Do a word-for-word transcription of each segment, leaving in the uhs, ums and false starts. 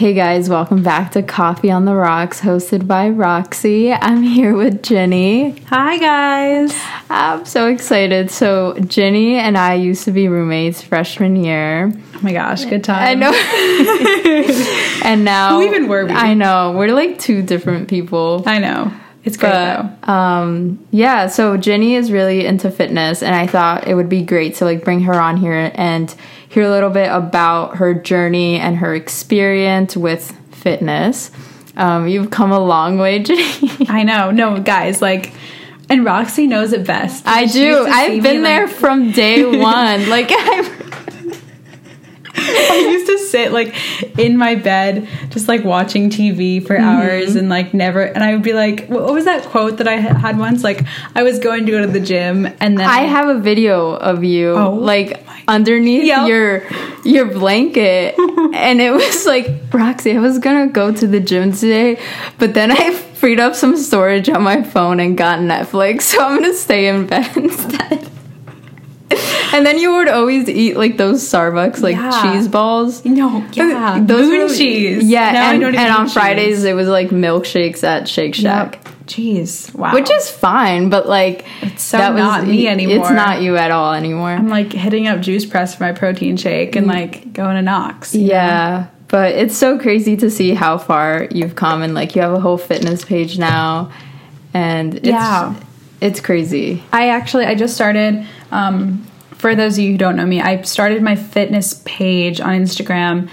Hey guys, welcome back to Coffee on the Rocks, hosted by Roxy. I'm here with Jenny. Hi guys. I'm so excited. So Jenny and I used to be roommates freshman year. Oh my gosh, good time. I know. And now... Who even were we? I know. We're like two different people. I know. It's great but, though. Um, yeah, so Jenny is really into fitness and I thought it would be great to like bring her on here and... hear a little bit about her journey and her experience with fitness. Um, you've come a long way, Jenny. I know. No, guys, like, and Roxy knows it best. I do. I've been there like... from day one. Like, I... I used to sit, like, in my bed, just, like, watching T V for hours mm-hmm. and, like, never... And I would be like, what was that quote that I had once? Like, I was going to go to the gym, and then... I, I... have a video of you, oh, like... underneath yep. your your blanket and it was like, Roxy, I was gonna go to the gym today but then I freed up some storage on my phone and got Netflix, so I'm gonna stay in bed instead. And then you would always eat like those Starbucks like yeah. cheese balls. No, yeah, those moon were, cheese. Yeah, now and, I don't and on cheese. Fridays it was like milkshakes at Shake Shack. Yep. Jeez, wow. Which is fine, but like it's so that not was, me anymore. It's not you at all anymore. I'm like hitting up Juice Press for my protein shake and like going to Knox. Yeah, know? But it's so crazy to see how far you've come and like you have a whole fitness page now, and it's yeah. it's crazy. I actually I just started. Um, for those of you who don't know me, I started my fitness page on Instagram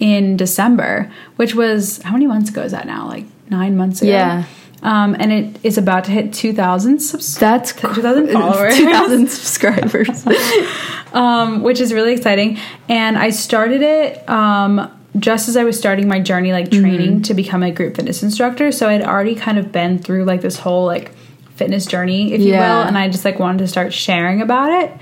in December, which was how many months ago is that now? Like nine months ago. Yeah. Um, and it is about to hit two thousand subs- That's cr- two thousand followers. two thousand subscribers. um, which is really exciting. And I started it um, just as I was starting my journey, like training mm-hmm. to become a group fitness instructor. So I'd already kind of been through like this whole like fitness journey, if yeah. you will. And I just like wanted to start sharing about it.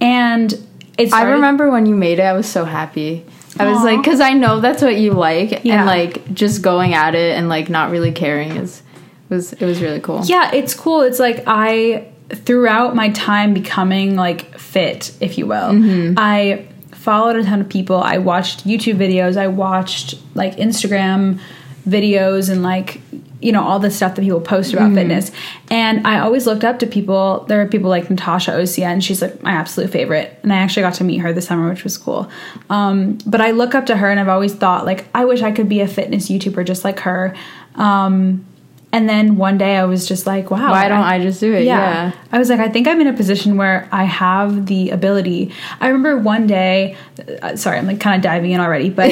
And it started- I remember when you made it, I was so happy. I was Aww. Like, because I know that's what you like. Yeah. And like just going at it and like not really caring is... It was, it was really cool. Yeah, it's cool. It's like I, throughout my time becoming like fit, if you will, mm-hmm. I followed a ton of people. I watched YouTube videos. I watched like Instagram videos and like, you know, all the stuff that people post about mm-hmm. fitness. And I always looked up to people. There are people like Natacha Océane. She's like my absolute favorite. And I actually got to meet her this summer, which was cool. Um, but I look up to her and I've always thought like, I wish I could be a fitness YouTuber just like her. Um... And then one day I was just like, wow. Why don't I, I just do it? Yeah. yeah. I was like, I think I'm in a position where I have the ability. I remember one day, uh, sorry, I'm like kind of diving in already, but.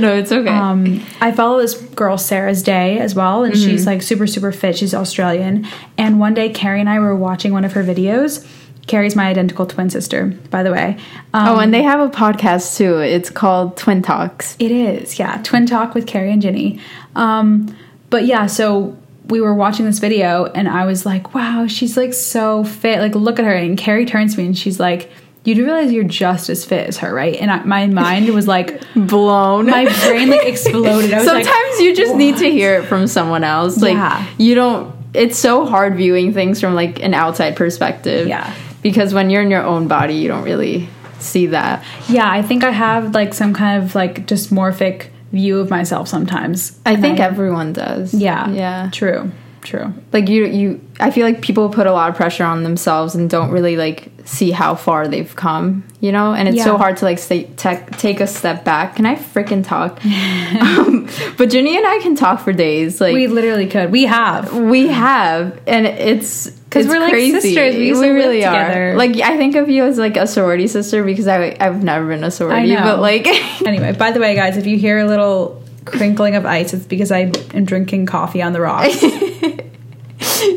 No, it's okay. Um, I follow this girl, Sarah's Day, as well. And mm-hmm. she's like super, super fit. She's Australian. And one day Carrie and I were watching one of her videos. Carrie's my identical twin sister, by the way. Um, oh, and they have a podcast too. It's called Twin Talks. It is. Yeah. Twin Talk with Carrie and Ginny. Um, but yeah, so. We were watching this video and I was like, wow, she's like so fit. Like, look at her. And Carrie turns to me and she's like, you do realize you're just as fit as her, right? And I, my mind was like blown. My brain like exploded. I was Sometimes like, you just what? Need to hear it from someone else. Like yeah. you don't, it's so hard viewing things from like an outside perspective. Yeah. Because when you're in your own body, you don't really see that. Yeah. I think I have like some kind of like dysmorphic view of myself sometimes. I think I, everyone does. Yeah. Yeah. True. True. Like you you I feel like people put a lot of pressure on themselves and don't really like see how far they've come, you know? And it's yeah. so hard to like stay, te- take a step back. Can I freaking talk? um, but Jenny and I can talk for days. Like we literally could. We have. We have. And it's because we're like crazy. Sisters. We, we really are. Like I think of you as like a sorority sister because I I've never been a sorority. I know. But like anyway, by the way, guys, if you hear a little crinkling of ice, it's because I am drinking coffee on the rocks.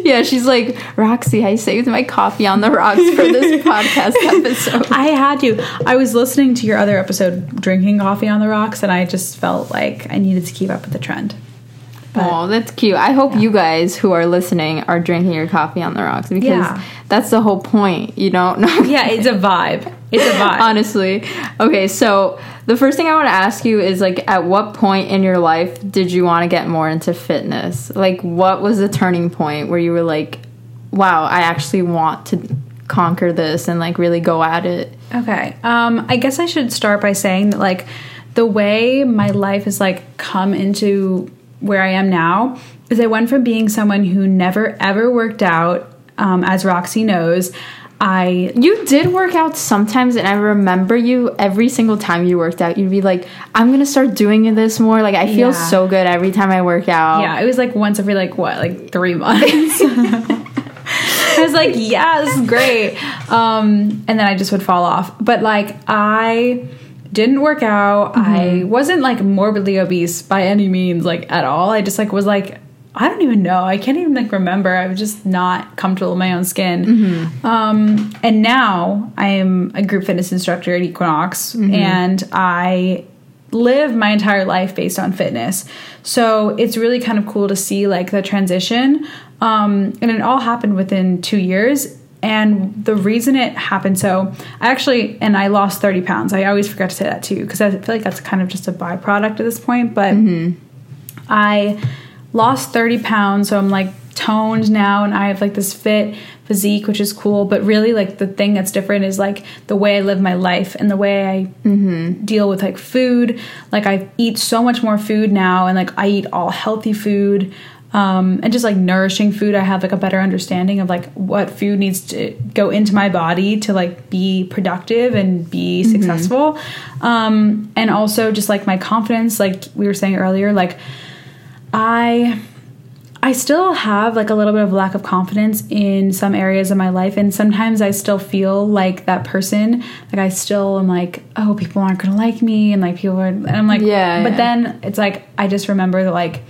Yeah, she's like, Roxy, I saved my coffee on the rocks for this podcast episode. I had to. I was listening to your other episode, Drinking Coffee on the Rocks, and I just felt like I needed to keep up with the trend. Oh, that's cute. I hope yeah. you guys who are listening are drinking your coffee on the rocks because yeah. that's the whole point, you know? Yeah, it's a vibe. It's a vibe. Honestly. Okay, so the first thing I want to ask you is, like, at what point in your life did you want to get more into fitness? Like, what was the turning point where you were like, wow, I actually want to conquer this and, like, really go at it? Okay. Um, I guess I should start by saying that, like, the way my life has like come into where I am now is I went from being someone who never ever worked out, um, as Roxy knows. I You did work out sometimes, and I remember you every single time you worked out, you'd be like, I'm going to start doing this more. Like, I feel yeah. so good every time I work out. Yeah, it was like once every, like, what, like three months? I was like, yeah, this is great. Um, and then I just would fall off. But, like, I didn't work out. Mm-hmm. I wasn't, like, morbidly obese by any means, like, at all. I just, like, was like... I don't even know. I can't even, like, remember. I was just not comfortable in my own skin. Mm-hmm. Um, and now I am a group fitness instructor at Equinox, mm-hmm. and I live my entire life based on fitness. So it's really kind of cool to see, like, the transition. Um, and it all happened within two years. And the reason it happened, so I actually, and I lost thirty pounds. I always forget to say that, too, because I feel like that's kind of just a byproduct at this point. But mm-hmm. I... lost thirty pounds, so I'm like toned now, and I have like this fit physique, which is cool. But really, like, the thing that's different is like the way I live my life and the way I mm-hmm. deal with like food. Like, I eat so much more food now, and like I eat all healthy food, um, and just like nourishing food. I have like a better understanding of like what food needs to go into my body to like be productive and be mm-hmm. successful. Um, and also just like my confidence, like we were saying earlier, like I I still have like a little bit of lack of confidence in some areas of my life, and sometimes I still feel like that person. Like, I still am like, oh, people aren't gonna like me, and like people are, and I'm like, yeah. But yeah. Then it's like I just remember that like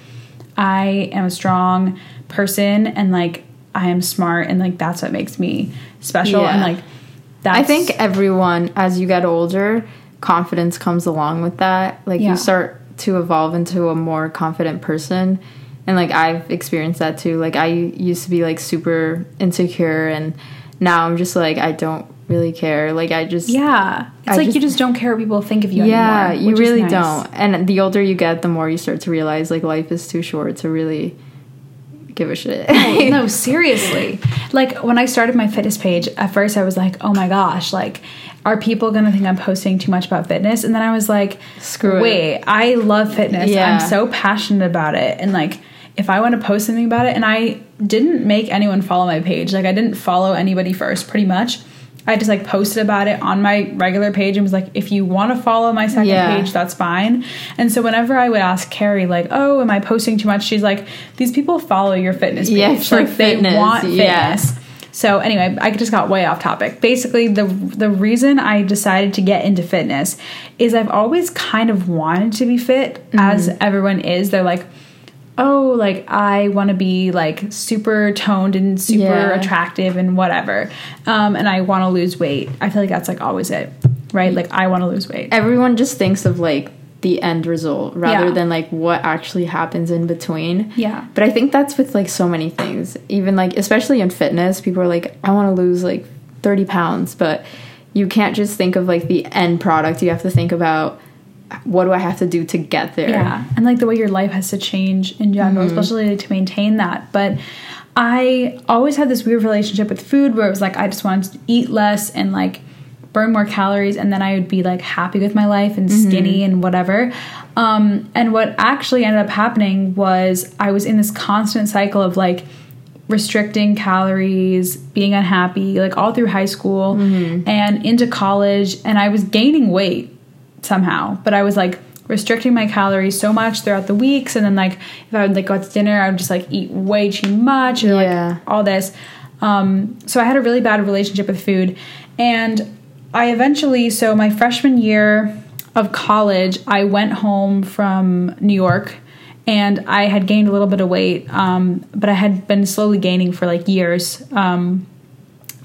I am a strong person, and like I am smart, and like that's what makes me special. Yeah. And like that's, I think everyone, as you get older, confidence comes along with that. Like yeah. you start to evolve into a more confident person, and like I've experienced that too. Like, I used to be like super insecure, and now I'm just like, I don't really care. Like, I just yeah it's I like just, you just don't care what people think of you yeah anymore, you really nice. don't. And the older you get, the more you start to realize like life is too short to really give a shit. No, no, seriously. Like, when I started my fitness page, at first I was like, oh my gosh, like, are people gonna think I'm posting too much about fitness? And then I was like, screw wait, it. I love fitness. Yeah. I'm so passionate about it. And like, if I want to post something about it, and I didn't make anyone follow my page. Like, I didn't follow anybody first, pretty much. I just like posted about it on my regular page and was like, if you want to follow my second yeah. page, that's fine. And so whenever I would ask Carrie, like, oh, am I posting too much? She's like, these people follow your fitness page. Yeah, for like fitness. They want fitness. Yeah. So anyway, I just got way off topic. Basically, the the reason I decided to get into fitness is I've always kind of wanted to be fit, mm-hmm. as everyone is. They're like, oh, like, I want to be like super toned and super yeah. attractive and whatever. Um, and I want to lose weight. I feel like that's like always it, right? Like, I want to lose weight. Everyone just thinks of like the end result rather yeah. than like what actually happens in between. Yeah. But I think that's with like so many things, even like, especially in fitness, people are like, I want to lose like thirty pounds, but you can't just think of like the end product. You have to think about, what do I have to do to get there? Yeah. And like the way your life has to change in general, mm-hmm. especially to maintain that. But I always had this weird relationship with food where it was like, I just wanted to eat less and like burn more calories, and then I would be like happy with my life and skinny mm-hmm. and whatever. Um, and what actually ended up happening was I was in this constant cycle of like restricting calories, being unhappy, like all through high school mm-hmm. and into college. And I was gaining weight somehow, but I was like restricting my calories so much throughout the weeks. And then like, if I would like go out to dinner, I would just like eat way too much and yeah. like all this. Um, so I had a really bad relationship with food, and I eventually, so my freshman year of college, I went home from New York, and I had gained a little bit of weight, um, but I had been slowly gaining for like years. Um,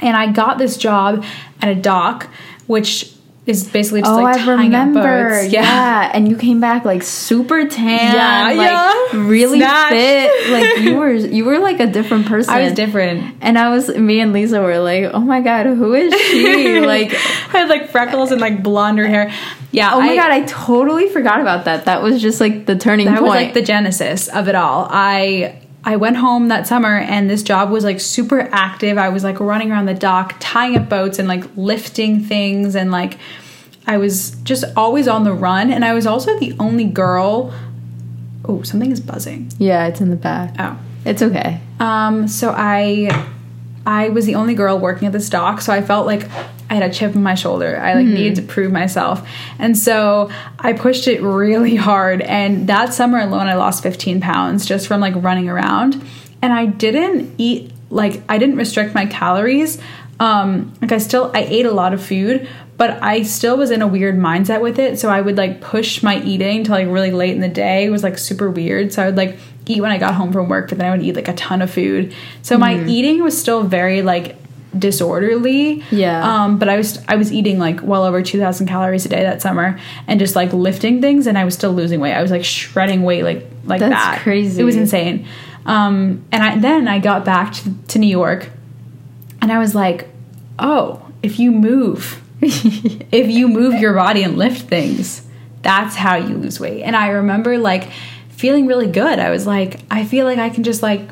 and I got this job at a dock, which is basically just oh, like tying up boats. Oh, I remember. Yeah. yeah. And you came back like super tan. Yeah, like yeah. really Snatch. fit. Like you were you were like a different person. I was different. And I was me and Lisa were like, "Oh my god, who is she?" Like I had like freckles and like blonder hair. Yeah. Oh my I, god, I totally forgot about that. That was just like the turning that point. That was like the genesis of it all. I I went home that summer, and this job was like super active. I was like running around the dock, tying up boats and like lifting things and like I was just always on the run, and I was also the only girl. Oh, something is buzzing. Yeah, it's in the back. Oh. It's okay. Um, so I I was the only girl working at this dock, so I felt like I had a chip on my shoulder. I, like, mm-hmm. needed to prove myself. And so I pushed it really hard, and that summer alone I lost fifteen pounds just from, like, running around. And I didn't eat, like, I didn't restrict my calories. Um, like, I still, I ate a lot of food, but I still was in a weird mindset with it. So I would, like, push my eating to, like, really late in the day. It was, like, super weird. So I would, like, eat when I got home from work, but then I would eat, like, a ton of food. So my mm. eating was still very, like, disorderly. Yeah. Um, but I was, I was eating, like, well over two thousand calories a day that summer, and just, like, lifting things, and I was still losing weight. I was, like, shredding weight, like, like That's that. That's crazy. It was insane. Um, and I, then I got back to, to New York, and I was like, oh, if you move, if you move your body and lift things, that's how you lose weight. And I remember, like, feeling really good. I was like, I feel like I can just, like,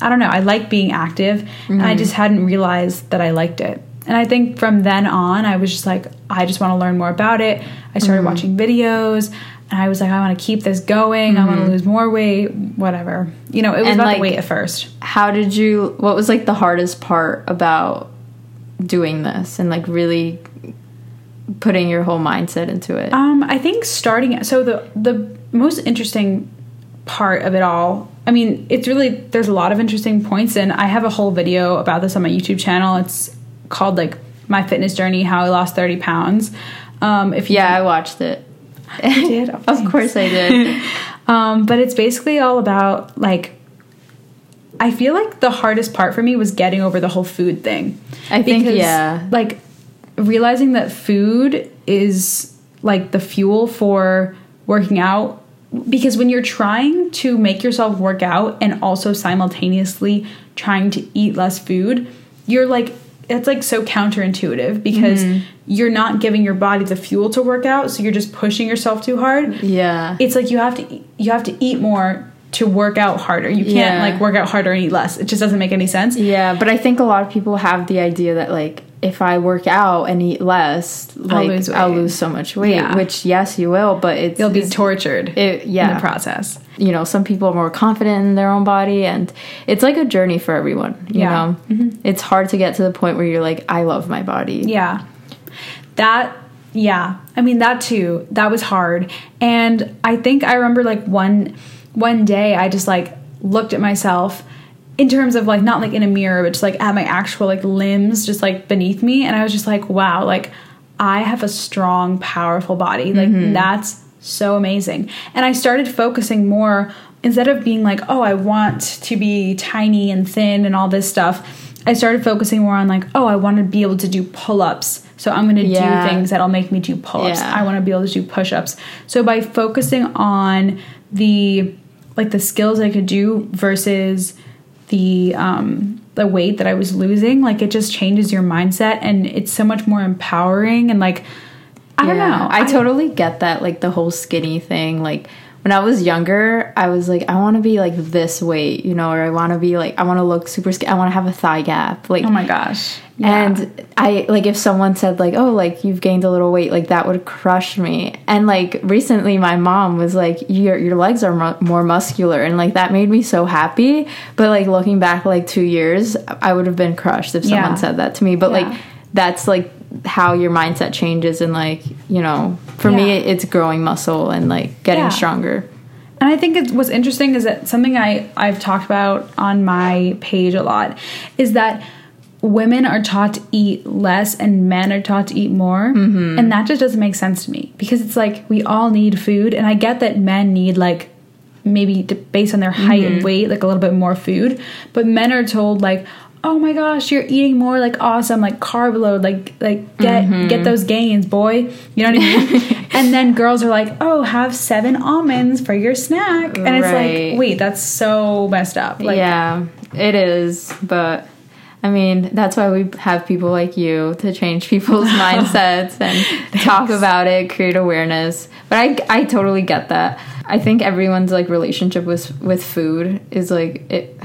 I don't know. I like being active, mm-hmm. and I just hadn't realized that I liked it. And I think from then on, I was just like, I just want to learn more about it. I started mm-hmm. watching videos. And I was like, I want to keep this going. Mm-hmm. I want to lose more weight, whatever. You know, it was and about like, the weight at first. How did you, what was like the hardest part about doing this and like really putting your whole mindset into it? Um, I think starting, so the, the most interesting part of it all, I mean, it's really, there's a lot of interesting points. And I have a whole video about this on my YouTube channel. It's called like My Fitness Journey, How I Lost thirty pounds. Um, if you Yeah, can, I watched it. I did. Oh, of course I did. um, but it's basically all about, like, I feel like the hardest part for me was getting over the whole food thing. I think, because, yeah. like, realizing that food is, like, the fuel for working out. Because when you're trying to make yourself work out and also simultaneously trying to eat less food, you're, like, it's, like, so counterintuitive because mm-hmm. you're not giving your body the fuel to work out, so you're just pushing yourself too hard. Yeah. It's, like, you have to you have to eat more to work out harder. You can't, yeah. like, work out harder and eat less. It just doesn't make any sense. Yeah, but I think a lot of people have the idea that, like, if I work out and eat less, like, I'll lose, I'll lose so much weight, yeah. which, yes, you will, but it's... You'll be it's, tortured it, yeah. in the process. You know, some people are more confident in their own body, and it's, like, a journey for everyone, you yeah. know? Mm-hmm. It's hard to get to the point where you're like, I love my body. Yeah. That, yeah. I mean, that, too, that was hard. And I think I remember, like, one... One day I just, like, looked at myself in terms of, like, not, like, in a mirror, but just, like, at my actual, like, limbs just, like, beneath me. And I was just like, wow, like, I have a strong, powerful body. Like, mm-hmm. that's so amazing. And I started focusing more, instead of being like, oh, I want to be tiny and thin and all this stuff. I started focusing more on, like, oh, I want to be able to do pull-ups. So I'm going to yeah. do things that'll make me do pull-ups. Yeah. I want to be able to do push-ups. So by focusing on the... like the skills I could do versus the um, the weight that I was losing, like, it just changes your mindset, and it's so much more empowering. And, like, I yeah, don't know. I, I totally get that, like, the whole skinny thing. Like, when I was younger, I was like, I want to be like this weight, you know, or I want to be like, I want to look super skinny. I want to have a thigh gap. Like, oh my gosh. Yeah. And I, like, if someone said, like, oh, like, you've gained a little weight, like, that would crush me. And, like, recently my mom was like, your your legs are mu- more muscular. And, like, that made me so happy. But, like, looking back, like, two years, I would have been crushed if someone yeah. said that to me. But, yeah. like, that's, like, how your mindset changes. And, like, you know, for yeah. me, it's growing muscle and, like, getting yeah. stronger. And I think it's, what's interesting is that something I, I've talked about on my page a lot is that women are taught to eat less and men are taught to eat more. Mm-hmm. And that just doesn't make sense to me because it's like we all need food. And I get that men need like maybe to, based on their height mm-hmm. and weight, like a little bit more food. But men are told like, oh my gosh, you're eating more, like awesome, like carb load, like like get mm-hmm. get those gains, boy. You know what I mean? And then girls are like, oh, have seven almonds for your snack. And it's right. like, wait, that's so messed up. Like, yeah, it is, but... I mean, that's why we have people like you to change people's mindsets and talk about it, create awareness. But I, I totally get that. I think everyone's, like, relationship with, with food is, like... it.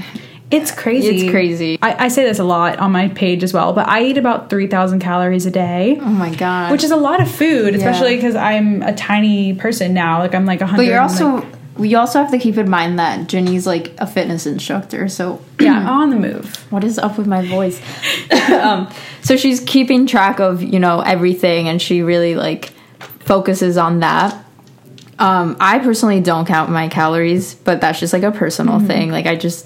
It's crazy. It's crazy. I, I say this a lot on my page as well, but I eat about three thousand calories a day. Oh, my God. Which is a lot of food, especially because yeah. I'm a tiny person now. Like, I'm like one hundred. But you're also... Like, we also have to keep in mind that Jenny's like a fitness instructor, so yeah, on the move. What is up with my voice? um, so she's keeping track of, you know, everything, and she really like focuses on that. Um, I personally don't count my calories, but that's just like a personal mm-hmm. thing. Like I just,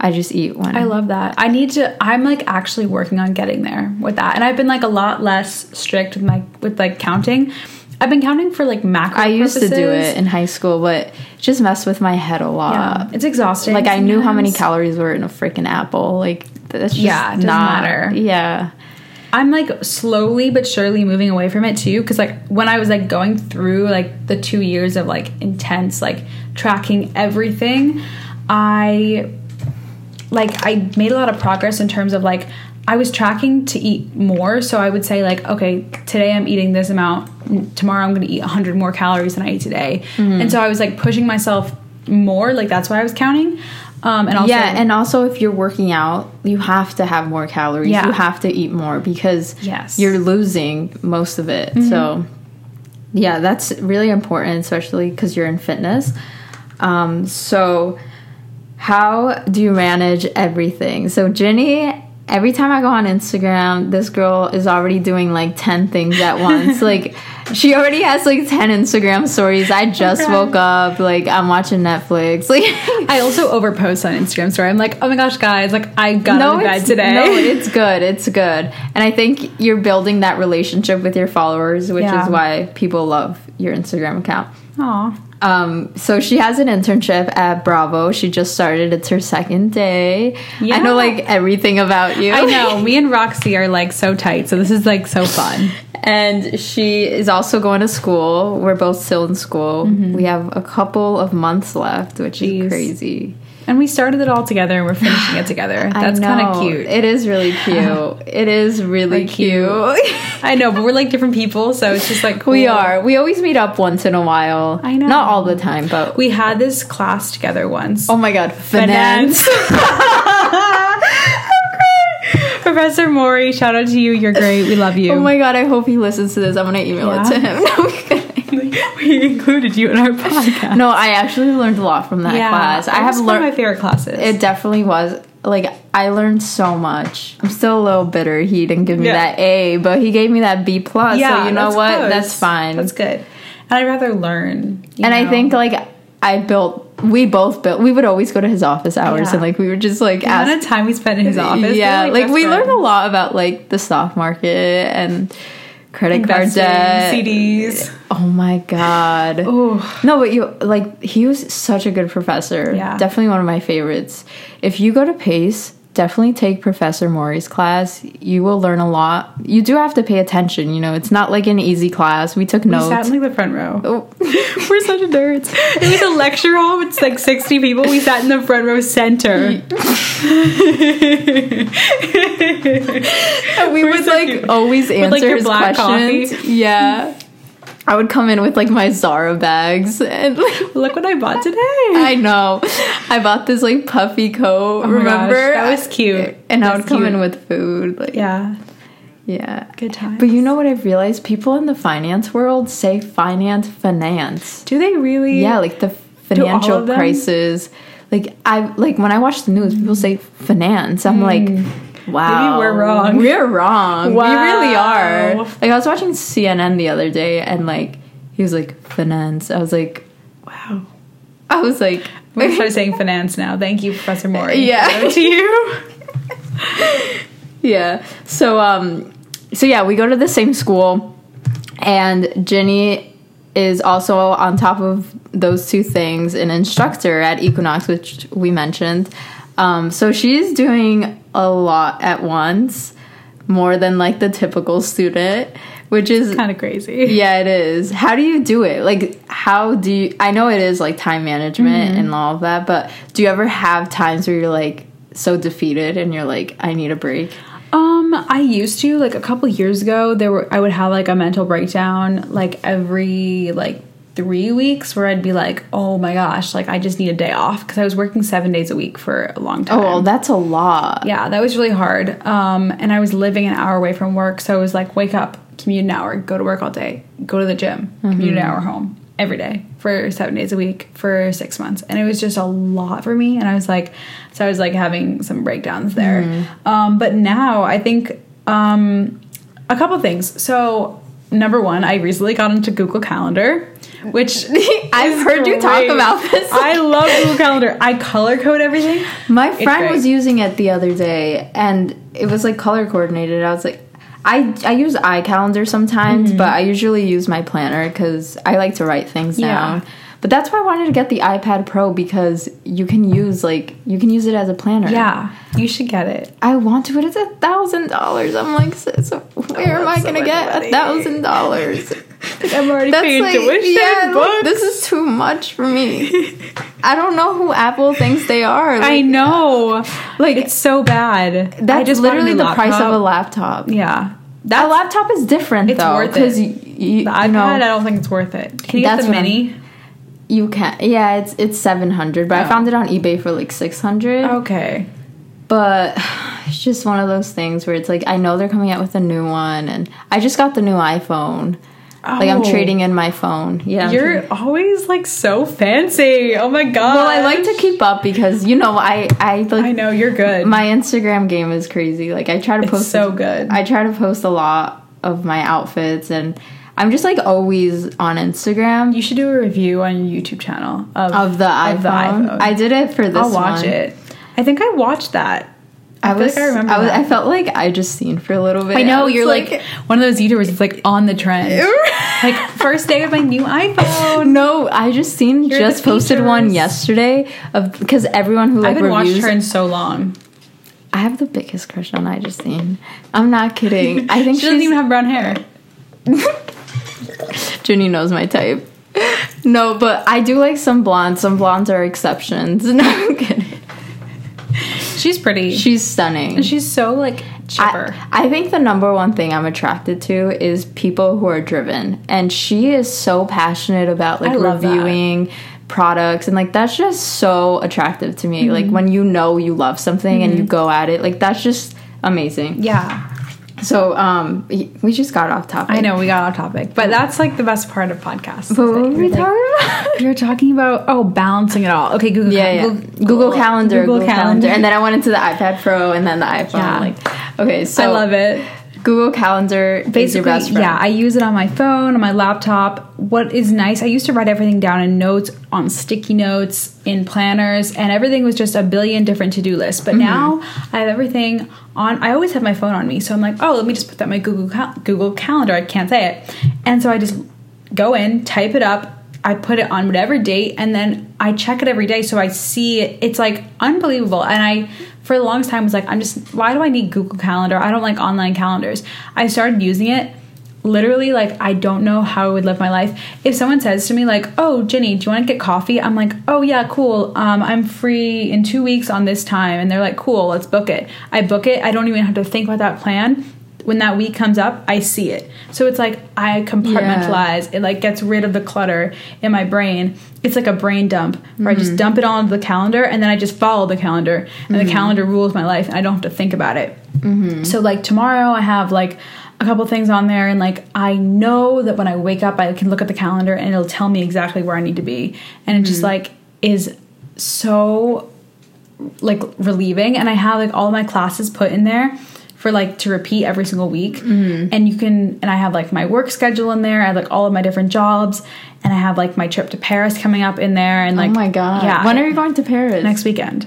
I just eat when I love that. I need to. I'm like actually working on getting there with that, and I've been like a lot less strict with my with like counting. I've been counting for, like, macro I used purposes. To do it in high school, but it just messed with my head a lot. Yeah, it's exhausting. Like, sometimes. I knew how many calories were in a freaking apple. Like, that's just yeah, it doesn't not... matter. Yeah. I'm, like, slowly but surely moving away from it, too, because, like, when I was, like, going through, like, the two years of, like, intense, like, tracking everything, I, like, I made a lot of progress in terms of, like, I was tracking to eat more, so I would say, like, okay, today I'm eating this amount. Tomorrow I'm going to eat one hundred more calories than I ate today. Mm-hmm. And so I was, like, pushing myself more. Like, that's why I was counting. Um, and also, yeah, and also if you're working out, you have to have more calories. Yeah. You have to eat more because yes. you're losing most of it. Mm-hmm. So, yeah, that's really important, especially because you're in fitness. Um, so how do you manage everything? So Jenny... Every time I go on Instagram, this girl is already doing, like, ten things at once. Like, she already has, like, ten Instagram stories. I just okay. woke up. Like, I'm watching Netflix. Like, I also overpost on Instagram story. I'm like, oh, my gosh, guys. Like, I got no, out of bed today. No, it's good. It's good. And I think you're building that relationship with your followers, which yeah. is why people love your Instagram account. Aw. Um, so she has an internship at Bravo. She just started. It's her second day. Yeah. I know, like, everything about you. I know. Me and Roxy are, like, so tight. So this is, like, so fun. And she is also going to school. We're both still in school. Mm-hmm. We have a couple of months left, which Jeez. Is crazy. And we started it all together, and we're finishing it together. That's kind of cute. It is really cute. It is really cute. I know, but we're like different people, so it's just like cool. We are. We always meet up once in a while. I know. Not all the time, but... We had this class together once. Oh, my God. Finance. Finance. Professor Maury, shout out to you. You're great. We love you. Oh, my God. I hope he listens to this. I'm going to email yeah. it to him. No, I'm kidding. We included you in our podcast. No, I actually learned a lot from that yeah, class. I have learned my favorite classes. It definitely was. Like, I learned so much. I'm still a little bitter he didn't give me yeah. that A, but he gave me that B plus. Yeah, so you know that's what? Close. That's fine. That's good. And I'd rather learn. And know? I think like I built. We both built. We would always go to his office hours, yeah. and like we were just like. The ask, amount of time we spent in his office. Yeah, like, like we friends. Learned a lot about like the stock market and. Credit Investing, card debt. C Ds. Oh, my God. Ooh. No, but you, like, he was such a good professor. Yeah. Definitely one of my favorites. If you go to Pace, definitely take Professor Maury's class. You will learn a lot. You do have to pay attention, you know. It's not, like, an easy class. We took we notes. We sat in, like, the front row. Oh. We're such nerds. It was a lecture hall with, like, sixty people. We sat in the front row center. And we We're would, so like, cute. Always answer with, like, your his black questions. Coffee. Yeah. I would come in with, like, my Zara bags. And like, look what I bought today. I know. I bought this, like, puffy coat, oh remember? Gosh, that was cute. And that I would come cute. In with food. Like, yeah. Yeah. Good times. But you know what I've realized? People in the finance world say finance, finance. Do they really? Yeah, like, the financial crisis. Like, I like when I watch the news, people say finance. I'm mm. like... Wow. Maybe we're wrong. We're wrong. Wow. We really are. Like, I was watching C N N the other day, and, like, he was like, finance. I was like, wow. I was like... We're going to start saying finance now. Thank you, Professor Maury. Yeah. To you. Yeah. So, um, so, yeah, we go to the same school, and Jenny is also, on top of those two things, an instructor at Equinox, which we mentioned. Um, so she's doing... a lot at once, more than like the typical student, which is kind of crazy. Yeah, it is. How do you do it? Like, how do you, I know it is like time management mm-hmm. and all of that, but do you ever have times where you're like so defeated and you're like, I need a break? Um, I used to, like a couple years ago, there were, I would have like a mental breakdown, like every like three weeks where I'd be like, oh my gosh, like I just need a day off, because I was working seven days a week for a long time. Oh, that's a lot. Yeah, that was really hard. Um, and I was living an hour away from work, so it was like wake up, commute an hour, go to work all day, go to the gym, mm-hmm. commute an hour home every day for seven days a week for six months. And it was just a lot for me. And I was like, so I was like having some breakdowns there. Mm-hmm. Um, but now I think um, a couple things. So number one, I recently got into Google Calendar, which I've heard great. you talk about this. I love Google Calendar. I color code everything. My friend was using it the other day, and it was like color coordinated. I was like, I, I use iCalendar sometimes, mm-hmm. but I usually use my planner because I like to write things yeah. down. But that's why I wanted to get the iPad Pro, because you can use like you can use it as a planner. Yeah, you should get it. I want to, but it's a thousand dollars. I'm like, so where am I gonna so get a thousand dollars? I'm already that's paying like, tuition. Yeah, like, this is too much for me. I don't know who Apple thinks they are. Like, I know, like it's so bad. That's I just literally the price of a laptop. Yeah. That laptop is different it's though. It's worth it. You, you, the iPad, you know, I don't think it's worth it. Can you get the mini? You can, yeah. It's it's seven hundred, but oh. I found it on eBay for like six hundred. Okay, but it's just one of those things where it's like I know they're coming out with a new one, and I just got the new iPhone. Oh. Like I'm trading in my phone. Yeah, you're always like so fancy. Oh my god. Well, I like to keep up because you know I I like, I know you're good. My Instagram game is crazy. Like I try to post it's so good. I try to post a lot of my outfits and. I'm just, like, always on Instagram. You should do a review on your YouTube channel. Of, of, the, iPhone. of the iPhone. I did it for this one. I'll watch one. it. I think I watched that. I, I was, like I remember I, was, I felt like I just seen for a little bit. I know, you're, like, like, one of those YouTubers that's, like, on the trend. Like, first day of my new iPhone. No, I just seen, Here just posted features. one yesterday. of Because everyone who, like, I haven't reviews... watched her in so long. I have the biggest crush on I just seen. I'm not kidding. I think She she's, doesn't even have brown hair. Ginny knows my type. No, but I do like some blondes. Some blondes are exceptions. No, I'm kidding. She's pretty. She's stunning. And she's so, like, chipper. I, I think the number one thing I'm attracted to is people who are driven. And she is so passionate about, like, reviewing that. products. And, like, that's just so attractive to me. Mm-hmm. Like, when you know you love something mm-hmm. and you go at it, like, that's just amazing. Yeah. So, um, we just got off topic. I know, we got off topic. But that's, like, the best part of podcasts. But what were we like, talking about? You're talking about, oh, balancing it all. Okay, Google, yeah, yeah. Google, Google, Google Calendar. Google, Google Calendar. Calendar. And then I went into the iPad Pro and then the iPhone. Yeah. Like, okay, so. I love it. Google Calendar Basically, is your best friend. Yeah, I use it on my phone, on my laptop. What is nice, I used to write everything down in notes, on sticky notes, in planners, and everything was just a billion different to-do lists. But mm-hmm. now I have everything on. I always have my phone on me, so I'm like, oh, let me just put that in my Google cal- Google Calendar. I can't say it. And so I just go in, type it up. I put it on whatever date, and then I check it every day, so I see it. It's, like, unbelievable. And I, for the longest time, was like, I'm just, why do I need Google Calendar? I don't like online calendars. I started using it. Literally, like, I don't know how I would live my life. If someone says to me, like, oh, Ginny, do you want to get coffee? I'm like, oh, yeah, cool. Um, I'm free in two weeks on this time. And they're like, cool, let's book it. I book it. I don't even have to think about that plan. When that week comes up, I see it. So it's like I compartmentalize. Yeah. It like gets rid of the clutter in my brain. It's like a brain dump where mm-hmm. I just dump it all into the calendar and then I just follow the calendar. And mm-hmm. the calendar rules my life and I don't have to think about it. Mm-hmm. So like tomorrow I have like a couple things on there and like I know that when I wake up I can look at the calendar and it'll tell me exactly where I need to be. And mm-hmm. it just like is so like relieving. And I have like all my classes put in there. For like to repeat every single week mm-hmm. and you can and I have like my work schedule in there. I have like all of my different jobs and I have like my trip to Paris coming up in there and like oh my god yeah when are you going to Paris? Next weekend.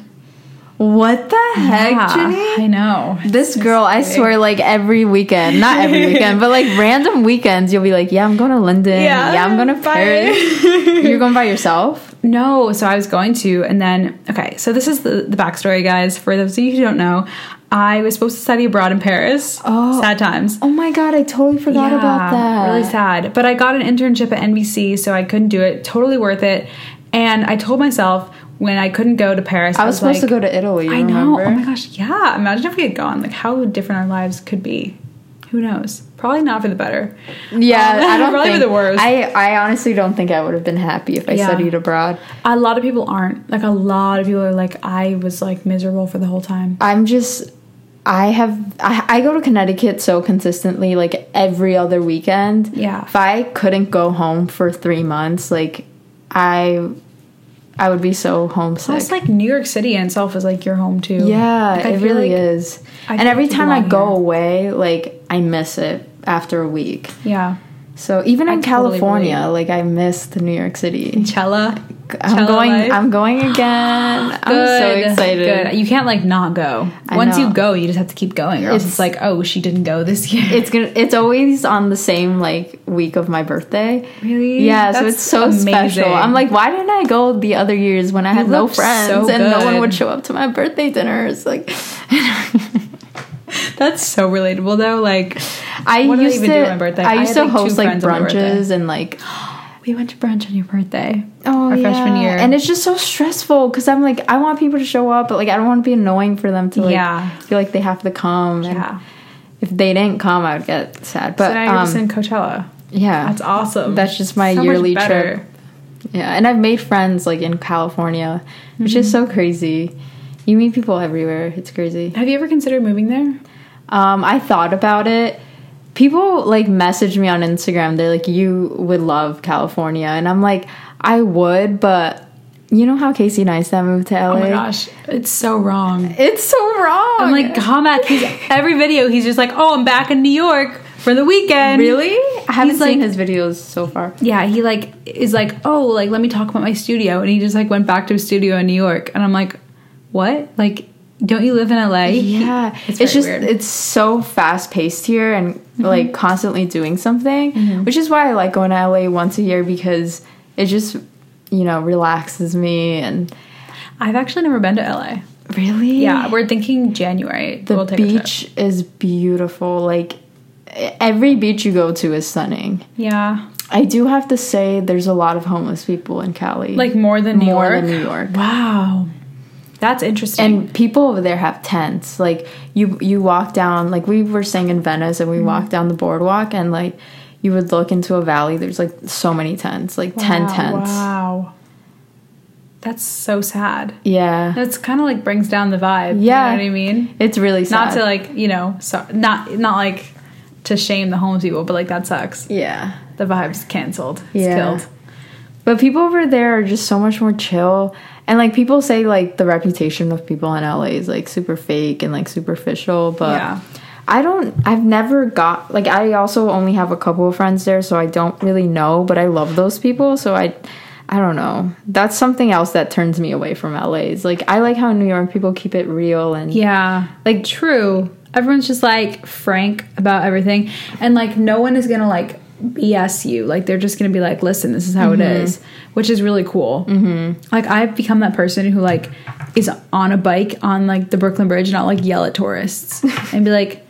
What the heck, yeah, Ginny? I know. This girl, I swear, like, every weekend. Not every weekend, but, like, random weekends, you'll be like, yeah, I'm going to London. Yeah, yeah I'm going to Paris. You're going by yourself? No, so I was going to, and then, okay, so this is the, the backstory, guys. For those of you who don't know, I was supposed to study abroad in Paris. Oh. Sad times. Oh, my God, I totally forgot yeah, about that. Really sad. But I got an internship at N B C, so I couldn't do it. Totally worth it. And I told myself... When I couldn't go to Paris, I was, I was supposed like, to go to Italy. You I know. Remember? Oh my gosh. Yeah. Imagine if we had gone. Like, how different our lives could be. Who Who knows? Probably not for the better. Yeah, um, I don't probably think, for the worse. I, I honestly don't think I would have been happy if I yeah. studied abroad. A lot of people aren't. Like, a lot of people are like, I was, like, miserable for the whole time. I'm just... I have... I, I go to Connecticut so consistently, like, every other weekend. Yeah. If I couldn't go home for three months, like, I... I would be so homesick. Well, it's like New York City in itself is like your home too. Yeah, like, it really like is. I and every time I go here. away, like I miss it after a week. Yeah. So even I in totally California, believe. like I miss the New York City. Coachella. I'm Coachella going. Life. I'm going again. I'm Good. so excited. Good. You can't like not go. I Once know. you go, you just have to keep going. Or it's, else it's like, oh, she didn't go this year. It's gonna. It's always on the same like week of my birthday. Really? Yeah. That's so it's so amazing. special. I'm like, why didn't I go the other years when I had you no friends so and no one would show up to my birthday dinners? Like, that's so relatable though. Like, I what used did I even to. Do on my birthday? I used I had, to like, host like brunches and like. We went to brunch on your birthday. Oh, our yeah. freshman year. And it's just so stressful because I'm like, I want people to show up, but like, I don't want to be annoying for them to like yeah. feel like they have to come. Yeah. And if they didn't come, I would get sad. But so now you're um, just in Coachella. Yeah. That's awesome. That's just my so yearly trip. Yeah. And I've made friends like in California, which mm-hmm. is so crazy. You meet people everywhere. It's crazy. Have you ever considered moving there? Um, I thought about it. People, like, message me on Instagram. They're like, you would love California. And I'm like, I would, but you know how Casey Neistat moved to L A? Oh, my gosh. It's so wrong. It's so wrong. I'm like, come at he's, every video, he's just like, oh, I'm back in New York for the weekend. Really? I haven't he's seen like, his videos so far. Yeah, he, like, is like, oh, like, let me talk about my studio. And he just, like, went back to his studio in New York. And I'm like, what? Like... Don't you live in L A? Yeah. It's, it's just, weird. It's so fast paced here and mm-hmm. like constantly doing something, mm-hmm. which is why I like going to L A once a year because it just, you know, relaxes me. And I've actually never been to L A. Really? Yeah. We're thinking January. The we'll take beach is beautiful. Like every beach you go to is stunning. Yeah. I do have to say there's a lot of homeless people in Cali. Like more than New more York? More than New York. Wow. That's interesting. And people over there have tents. Like, you you walk down... Like, we were staying in Venice, and we mm-hmm. walked down the boardwalk, and, like, you would look into a valley. There's, like, so many tents. Like, wow, ten tents. Wow. That's so sad. Yeah. That's kind of, like, brings down the vibe. Yeah. You know what I mean? It's really sad. Not to, like, you know... So, not, not, like, to shame the homeless people, but, like, that sucks. Yeah. The vibe's canceled. It's yeah. killed. But people over there are just so much more chill... And, like, people say, like, the reputation of people in L A is, like, super fake and, like, superficial. But yeah. I don't... I've never got... Like, I also only have a couple of friends there, so I don't really know. But I love those people, so I... I don't know. That's something else that turns me away from L A. Is, like, I like how in New York people keep it real and... Yeah. Like, true. Everyone's just, like, frank about everything. And, like, no one is gonna, like... B S you. Like, they're just gonna be like, listen, this is how mm-hmm. it is, which is really cool. Mm-hmm. Like, I've become that person who, like, is on a bike on, like, the Brooklyn Bridge and I'll, like, yell at tourists and be like,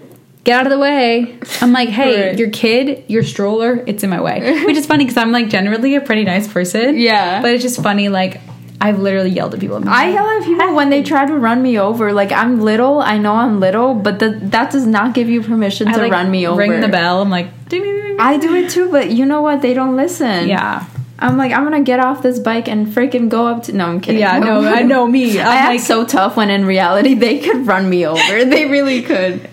get out of the way. I'm like, hey, right. your kid, your stroller, it's in my way. Which is funny because I'm, like, generally a pretty nice person. Yeah. But it's just funny, like, I've literally yelled at people. I yell at people when they try to run me over. Like, I'm little. I know I'm little, but the, that does not give you permission I, to like, run me over. Ring the bell. I'm like, ding, ding, ding, ding. I do it too, but you know what? They don't listen. Yeah. I'm like, I'm going to get off this bike and freaking go up to... No, I'm kidding. Yeah, no, I know me. I'm I act like, so tough when in reality they could run me over. They really could.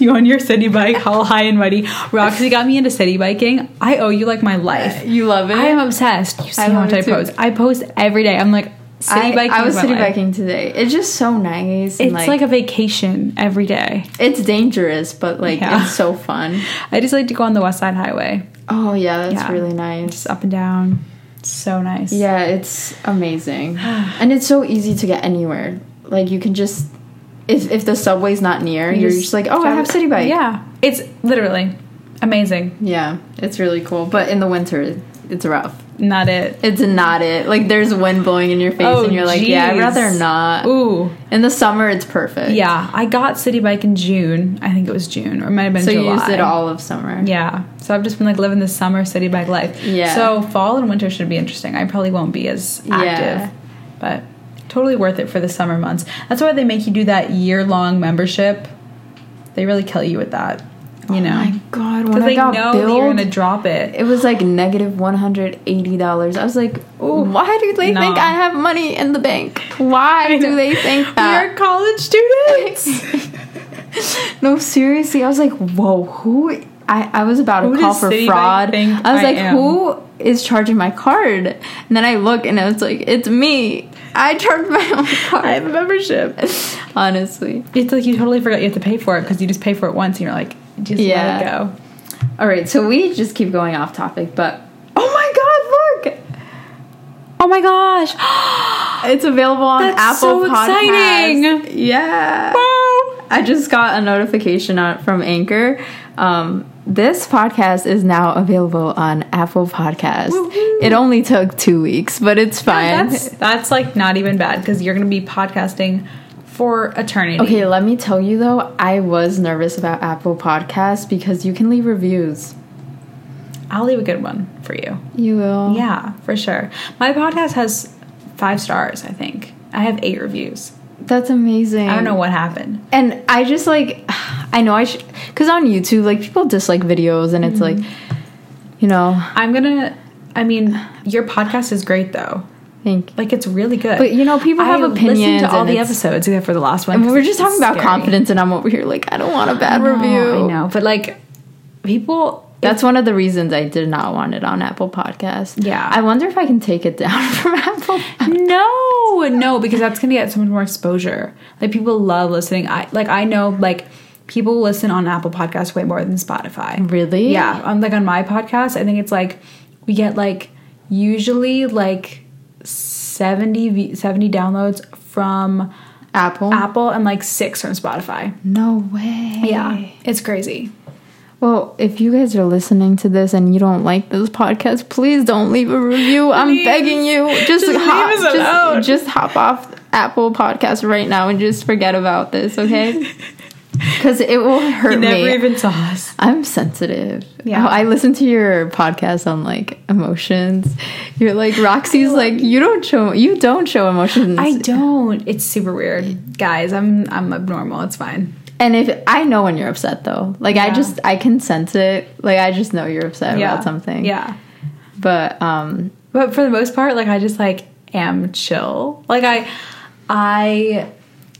You on your city bike, all high and mighty. Roxy got me into city biking. I owe you, like, my life. You love it? I am obsessed. You see how much I post. I post every day. I'm like, city biking. I was city biking today. It's just so nice. It's like a vacation every day. It's dangerous, but, like, it's so fun. I just like to go on the West Side Highway. Oh, yeah, that's really nice. Just up and down. It's so nice. Yeah, it's amazing. And it's so easy to get anywhere. Like, you can just... If if the subway's not near, you're just like, oh, I have city bike. Yeah. It's literally amazing. Yeah. It's really cool. But in the winter, it's rough. Not it. It's not it. Like, there's wind blowing in your face, oh, and you're like, geez. yeah, I'd rather not. Ooh. In the summer, it's perfect. Yeah. I got city bike in June. I think it was June. Or it might have been so July. So you used it all of summer. Yeah. So I've just been, like, living the summer city bike life. Yeah. So fall and winter should be interesting. I probably won't be as active. Yeah. But... Totally worth it for the summer months. That's why they make you do that year-long membership. They really kill you with that. You know, oh my God, when I got know billed, you're gonna drop it. It was like negative one hundred eighty dollars. I was like, "Oh, why do they no. think I have money in the bank? Why do they think that we are college students?" No, seriously, I was like, "Whoa, who?" I, I was about who to call for City fraud. I was I like, am? "Who is charging my card?" And then I look, and I was like, "It's me. I charged my own card. I have a membership." Honestly, it's like you totally forgot you have to pay for it because you just pay for it once, and you're like. Just yeah. let it go. Alright, so we just keep going off topic, but oh my God, look! Oh my gosh! It's available on That's Apple so Podcasts. Exciting. Yeah. Wow. I just got a notification on, from Anchor. Um, this podcast is now available on Apple Podcasts. Woo-hoo. It only took two weeks, but it's fine. Yeah, that's, that's like not even bad because you're going to be podcasting for eternity. Okay, let me tell you though, I was nervous about Apple Podcasts because you can leave reviews. I'll leave a good one for you. You will? Yeah, for sure. My podcast has five stars, I think. I have eight reviews. That's amazing. I don't know what happened. And I just like, I know I should, because on YouTube, like people dislike videos and it's mm-hmm. like, you know. I'm gonna, I mean, your podcast is great though. Think. Like it's really good, but you know people have I opinions to all the episodes except for the last one. I mean, we're just talking about scary. confidence, and I'm over here like I don't want a bad I review. I know, but like people, that's if, one of the reasons I did not want it on Apple Podcasts. Yeah, I wonder if I can take it down from Apple. No, no, because that's gonna get so much more exposure. Like people love listening. I like I know like people listen on Apple Podcasts way more than Spotify. Really? Yeah. On like on my podcast, I think it's like we get like usually like. seventy downloads from Apple Apple, and like six from Spotify. No way. Yeah, it's crazy. Well, if you guys are listening to this and you don't like this podcast, please don't leave a review. I'm please. begging you. Just, just hop leave us alone. Just, just hop off Apple Podcasts right now and just forget about this, okay? Because it will hurt me. You never me. even saw us. I'm sensitive. Yeah. I listen to your podcast on like emotions. You're like Roxy's like you don't show you don't show emotions. I don't. It's super weird, guys. I'm I'm abnormal. It's fine. And if I know when you're upset though, like yeah. I just I can sense it. Like I just know you're upset yeah. about something. Yeah. But um. But for the most part, like I just like am chill. Like I, I.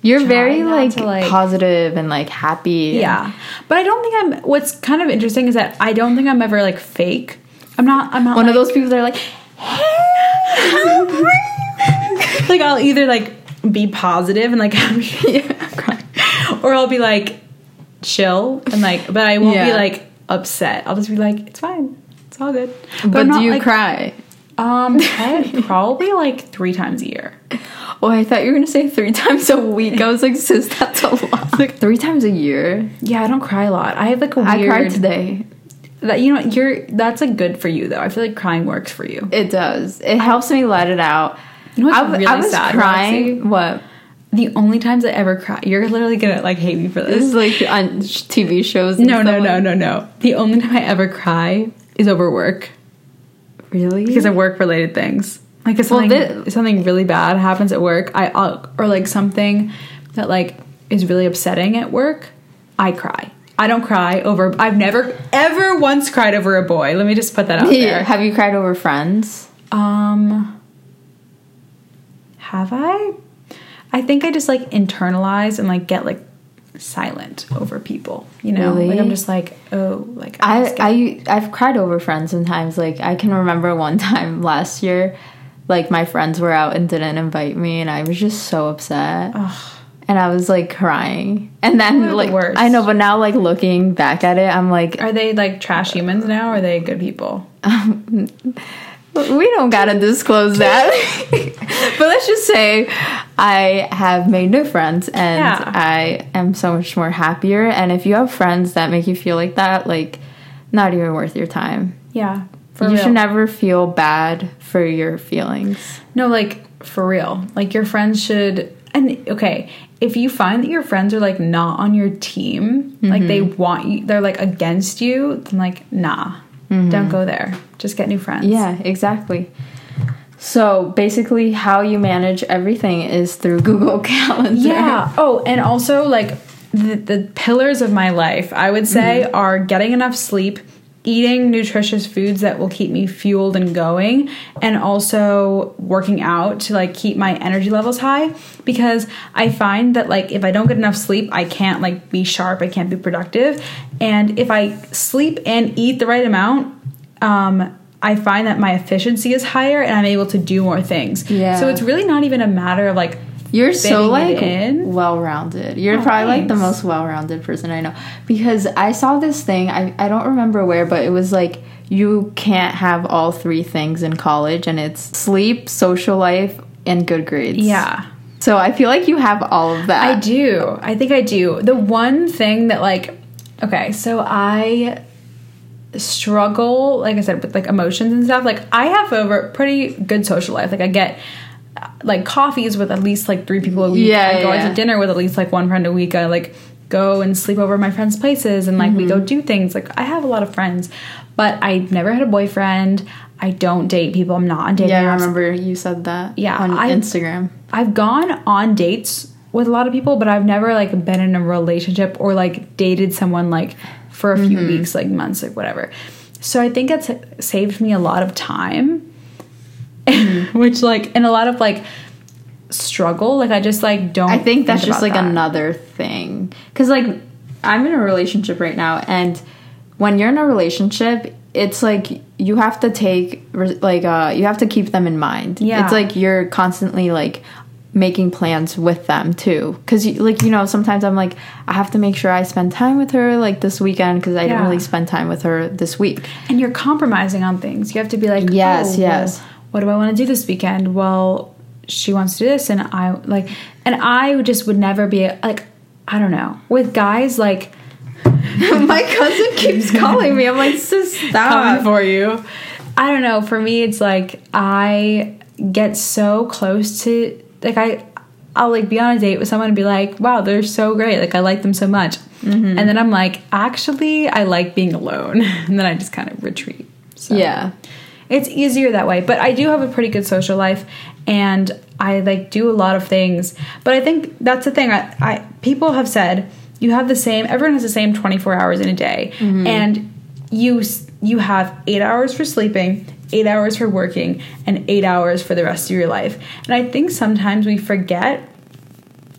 You're very, like, to, like, positive and, like, happy. Yeah. And, but I don't think I'm... What's kind of interesting is that I don't think I'm ever, like, fake. I'm not... I'm not one like, of those people that are like, hey! Like, I'll either, like, be positive and, like, yeah, or I'll be, like, chill and, like... But I won't yeah. be, like, upset. I'll just be like, it's fine. It's all good. But, but not, do you like, cry? Um, I probably, like, three times a year. Oh, I thought you were going to say three times a week. I was like, sis, that's a lot. Like, three times a year? Yeah, I don't cry a lot. I have, like, a weird... I cried today. That, you know, you're... That's, like, good for you, though. I feel like crying works for you. It does. It I, helps me let it out. You know what's I, really I was sad, crying... Roxy? What? The only times I ever cry... You're literally going to, like, hate me for this. This is, like, on T V shows and No, no, no, no, no. The only time I ever cry is over work. Really? Because of work-related things. Like, if something, well, this, something really bad happens at work, I I'll, or, like, something that, like, is really upsetting at work, I cry. I don't cry over... I've never, ever once cried over a boy. Let me just put that out yeah. there. Have you cried over friends? Um, have I? I think I just, like, internalize and, like, get, like, silent over people, you know? Really? Like, I'm just like, oh, like... I'm I, I, I've cried over friends sometimes. Like, I can remember one time last year... Like, my friends were out and didn't invite me, and I was just so upset. Ugh. And I was, like, crying. And then, like, the I know, but now, like, looking back at it, I'm like... Are they, like, trash humans now, or are they good people? Um, we don't gotta disclose that. But let's just say I have made new friends, and yeah. I am so much more happier. And if you have friends that make you feel like that, like, not even worth your time. Yeah. For you real. Should never feel bad for your feelings. No, like, for real. Like, your friends should... And, okay, if you find that your friends are, like, not on your team, mm-hmm. like, they want you... They're, like, against you, then, like, nah. Mm-hmm. Don't go there. Just get new friends. Yeah, exactly. So, basically, how you manage everything is through Google Calendar. Yeah. Oh, and also, like, the, the pillars of my life, I would say, mm-hmm. are getting enough sleep, eating nutritious foods that will keep me fueled and going, and also working out to like keep my energy levels high, because I find that like if I don't get enough sleep, I can't like be sharp, I can't be productive. And if I sleep and eat the right amount, um, I find that my efficiency is higher and I'm able to do more things. Yeah. So it's really not even a matter of like, you're so like well-rounded. You're oh, probably thanks. like the most well-rounded person I know, because I saw this thing. I, I don't remember where, but it was like you can't have all three things in college, and it's sleep, social life, and good grades. Yeah. So I feel like you have all of that. I do. I think I do. The one thing that like, okay, so I struggle, like I said, with like emotions and stuff. Like I have a pretty good social life. Like I get like coffees with at least like three people a week. Yeah, I go yeah. out to dinner with at least like one friend a week. I like go and sleep over at my friends' places, and like mm-hmm. we go do things. Like I have a lot of friends, but I never had a boyfriend. I don't date people. I'm not on dating apps. Yeah, I remember you said that. Yeah, on I've, Instagram. I've gone on dates with a lot of people, but I've never like been in a relationship or like dated someone like for a few mm-hmm. weeks, like months, like whatever. So I think it's saved me a lot of time. Which like, and a lot of like struggle, like I just like don't I think that's think just like that. Another thing, because like I'm in a relationship right now, and when you're in a relationship, it's like you have to take like uh you have to keep them in mind. Yeah, it's like you're constantly like making plans with them too, because like, you know, sometimes I'm like, I have to make sure I spend time with her like this weekend, because I yeah. didn't really spend time with her this week, and you're compromising on things. You have to be like, yes oh, yes well, what do I want to do this weekend? Well, she wants to do this, and I like, and I just would never be like, I don't know. With guys, like my cousin keeps calling me. I'm like, sis, stop. Coming for you. I don't know. For me, it's like I get so close to like I, I'll like be on a date with someone and be like, wow, they're so great. Like I like them so much, mm-hmm. and then I'm like, actually, I like being alone, and then I just kind of retreat. So. Yeah. It's easier that way, but I do have a pretty good social life, and I like do a lot of things. But I think that's the thing. I, I people have said you have the same. Everyone has the same twenty-four hours in a day, mm-hmm. and you you have eight hours for sleeping, eight hours for working, and eight hours for the rest of your life. And I think sometimes we forget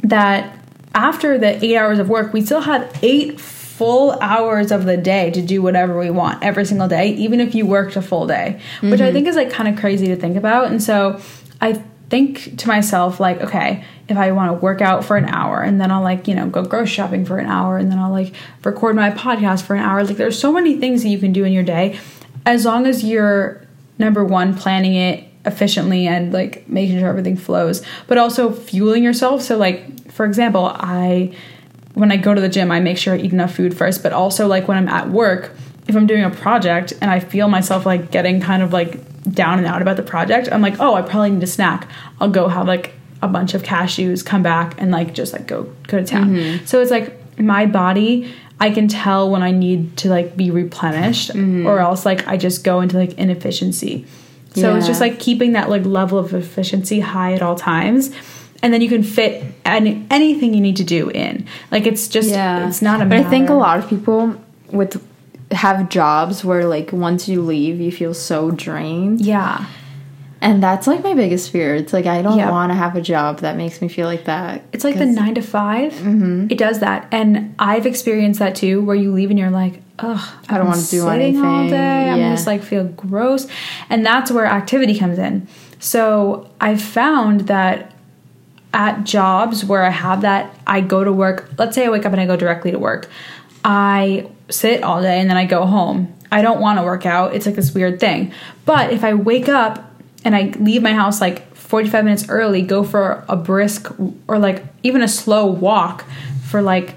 that after the eight hours of work, we still have eight full hours of the day to do whatever we want every single day, even if you worked a full day, which mm-hmm. I think is like kind of crazy to think about. And so I think to myself, like, okay, if I want to work out for an hour, and then I'll like, you know, go grocery shopping for an hour, and then I'll like record my podcast for an hour. Like there's so many things that you can do in your day, as long as you're number one, planning it efficiently and like making sure everything flows, but also fueling yourself. So like, for example, I, when I go to the gym, I make sure I eat enough food first, but also like when I'm at work, if I'm doing a project and I feel myself like getting kind of like down and out about the project, I'm like, oh, I probably need a snack. I'll go have like a bunch of cashews, come back, and like just like go go to town. Mm-hmm. So it's like my body, I can tell when I need to like be replenished, mm-hmm. or else like I just go into like inefficiency. So yeah. It's just like keeping that like level of efficiency high at all times. And then you can fit any, anything you need to do in. Like, it's just, yeah. it's not a matter. But I think a lot of people with have jobs where, like, once you leave, you feel so drained. Yeah. And that's, like, my biggest fear. It's, like, I don't yeah. want to have a job that makes me feel like that. It's, like, the nine to five. Mm-hmm. It does that. And I've experienced that, too, where you leave and you're like, ugh, I don't want to do anything all day. Yeah. I'm just, like, feel gross. And that's where activity comes in. So I've found that at jobs where I have that, I go to work. Let's say I wake up and I go directly to work. I sit all day and then I go home. I don't want to work out. It's like this weird thing. But if I wake up and I leave my house like forty-five minutes early, go for a brisk or like even a slow walk for like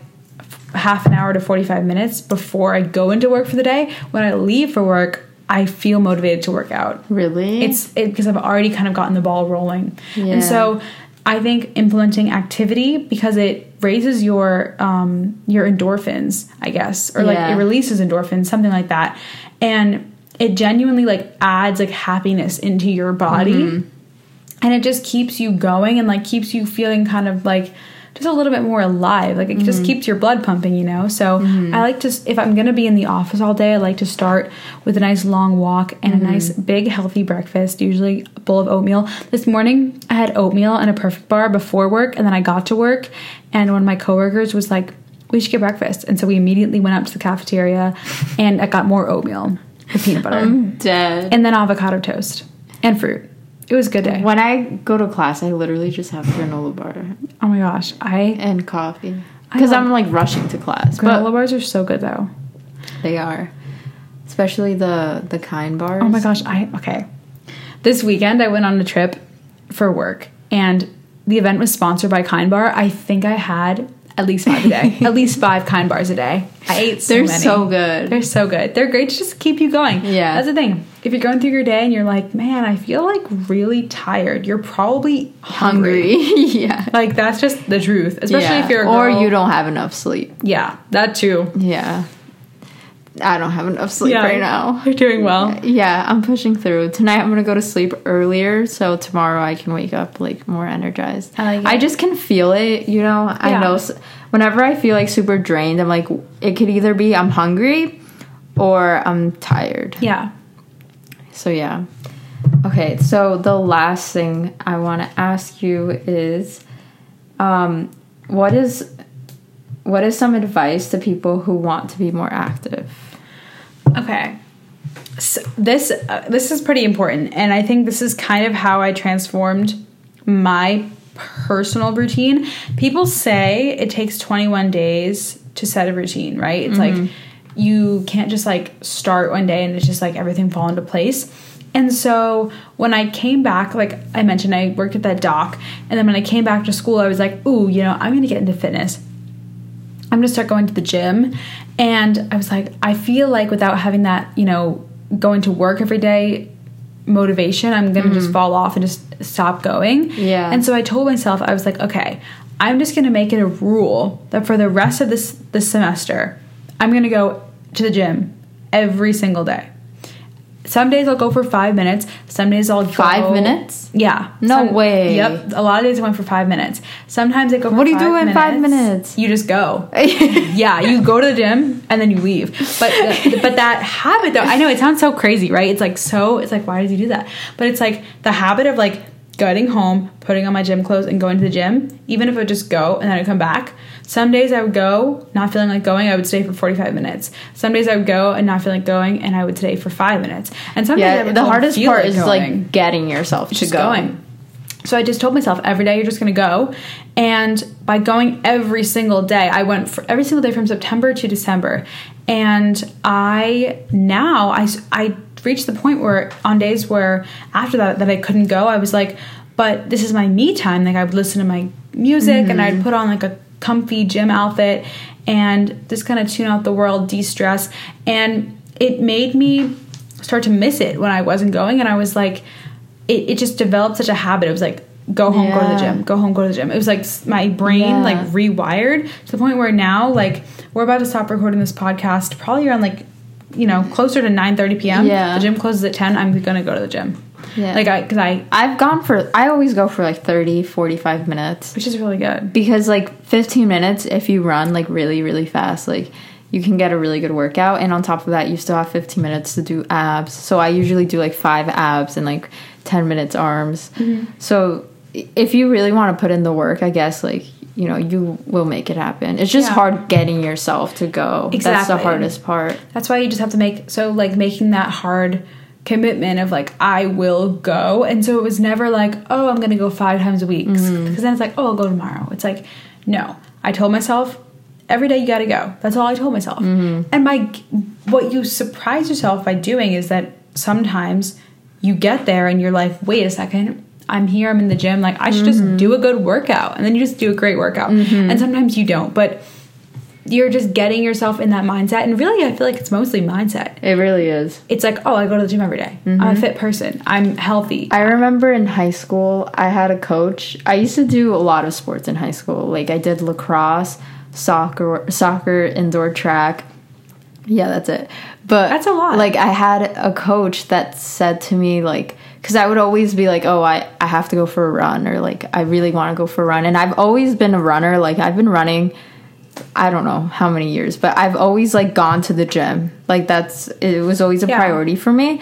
half an hour to forty-five minutes before I go into work for the day, when I leave for work, I feel motivated to work out. Really? It's because it, I've already kind of gotten the ball rolling. Yeah. And so I think implementing activity, because it raises your um, your endorphins, I guess, or like yeah. it releases endorphins, something like that, and it genuinely like adds like happiness into your body, mm-hmm. and it just keeps you going and like keeps you feeling kind of like it's a little bit more alive. Like, it mm-hmm. just keeps your blood pumping, you know? So mm-hmm. I like to, if I'm going to be in the office all day, I like to start with a nice long walk and mm-hmm. a nice big healthy breakfast, usually a bowl of oatmeal. This morning I had oatmeal and a perfect bar before work, and then I got to work and one of my coworkers was like, we should get breakfast. And so we immediately went up to the cafeteria and I got more oatmeal with peanut butter. I'm dead. And then avocado toast and fruit. It was a good day. When I go to class, I literally just have granola bar. Oh my gosh. I And coffee. Because I'm like rushing to class. Granola but bars are so good though. They are. Especially the, the kind bars. Oh my gosh. I Okay. This weekend I went on a trip for work. And the event was sponsored by Kind Bar. I think I had at least five a day. At least five Kind Bars a day. I ate so They're many. so good. They're so good. They're great to just keep you going. Yeah. That's the thing. If you're going through your day and you're like, man, I feel like really tired, you're probably hungry. hungry. Yeah. Like, that's just the truth. Especially yeah. if you're a girl. Or you don't have enough sleep. Yeah. That too. Yeah. I don't have enough sleep yeah, right now. You're doing well. Yeah, I'm pushing through. Tonight I'm going to go to sleep earlier, so tomorrow I can wake up, like, more energized. I like it. I just can feel it, you know? Yeah. I know. Whenever I feel, like, super drained, I'm like, it could either be I'm hungry or I'm tired. Yeah. So, yeah. Okay, so the last thing I want to ask you is, um, what is... what is some advice to people who want to be more active? Okay. So this uh, this is pretty important, and I think this is kind of how I transformed my personal routine. People say it takes twenty-one days to set a routine, right? It's mm-hmm. like you can't just like start one day and it's just like everything fall into place. And so when I came back, like I mentioned, I worked at that doc, and then when I came back to school, I was like, ooh, you know, I'm going to get into fitness. I'm going to start going to the gym. And I was like, I feel like without having that, you know, going to work every day motivation, I'm going to mm-hmm. just fall off and just stop going. Yeah. And so I told myself, I was like, okay, I'm just going to make it a rule that for the rest of this, this semester, I'm going to go to the gym every single day. Some days I'll go for five minutes. Some days I'll go... Five minutes? Yeah. No some, way. Yep. A lot of days I went for five minutes. Sometimes I go for five minutes. What do you do in minutes. five minutes? You just go. Yeah. You go to the gym and then you leave. But the, but that habit though, I know it sounds so crazy, right? It's like so... It's like, why does he do that? But it's like the habit of like getting home, putting on my gym clothes and going to the gym, even if I would just go and then I'd come back. Some days I would go, not feeling like going, I would stay for forty-five minutes. Some days I would go and not feel like going, and I would stay for five minutes. And some yeah, days I would the hardest part like is going. like getting yourself to just go. Going. So I just told myself every day you're just going to go, and by going every single day, I went for every single day from September to December, and I now I I reached the point where on days where after that that I couldn't go, I was like, but this is my me time. Like I would listen to my music mm-hmm. and I'd put on like a comfy gym outfit and just kind of tune out the world, de-stress. And it made me start to miss it when I wasn't going. And I was like, it, it just developed such a habit. It was like, go home, yeah. go to the gym, go home, go to the gym. It was like my brain yeah. like rewired to the point where now like we're about to stop recording this podcast probably around like, you know, closer to nine thirty p.m. Yeah. The gym closes at ten. I'm going to go to the gym. Yeah. Like I, cause I, I've gone for, I always go for like thirty, forty-five minutes. Which is really good. Because like fifteen minutes, if you run like really, really fast, like you can get a really good workout. And on top of that, you still have fifteen minutes to do abs. So I usually do like five abs and like ten minutes arms. Mm-hmm. So if you really want to put in the work, I guess like, you know, you will make it happen. It's just yeah. hard getting yourself to go. Exactly. That's the hardest part. That's why you just have to make, so like making that hard commitment of like I will go. And so it was never like, oh, I'm gonna go five times a week, because mm-hmm. then it's like, oh, I'll go tomorrow. It's like, no, I told myself every day you gotta go. That's all I told myself. Mm-hmm. And my what you surprise yourself by doing is that sometimes you get there and you're like, wait a second, I'm here, I'm in the gym, like I should mm-hmm. just do a good workout. And then you just do a great workout. Mm-hmm. And sometimes you don't, but you're just getting yourself in that mindset. And really, I feel like it's mostly mindset. It really is. It's like, oh, I go to the gym every day. Mm-hmm. I'm a fit person. I'm healthy. I remember in high school, I had a coach. I used to do a lot of sports in high school. Like, I did lacrosse, soccer, soccer, indoor track. Yeah, that's it. But that's a lot. Like, I had a coach that said to me, like, because I would always be like, oh, I, I have to go for a run, or like, I really want to go for a run. And I've always been a runner. Like, I've been running, I don't know how many years, but I've always like gone to the gym. Like, that's, it was always a yeah. priority for me.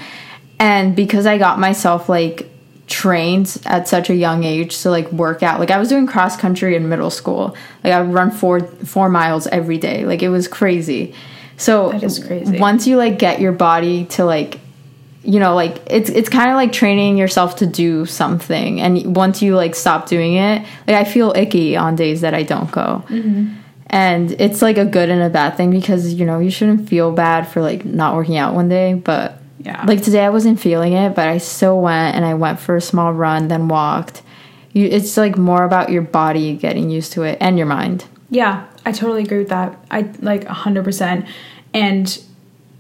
And because I got myself like trained at such a young age to like work out, like I was doing cross country in middle school. Like, I would run four, four miles every day. Like, it was crazy. So that is crazy. Once you like get your body to like, you know, like it's it's kind of like training yourself to do something, and once you like stop doing it, like I feel icky on days that I don't go. Mm-hmm. And it's like a good and a bad thing, because you know you shouldn't feel bad for like not working out one day, but yeah, like today I wasn't feeling it, but I still went, and I went for a small run, then walked. You, it's like more about your body getting used to it and your mind. Yeah, I totally agree with that. I like one hundred percent. And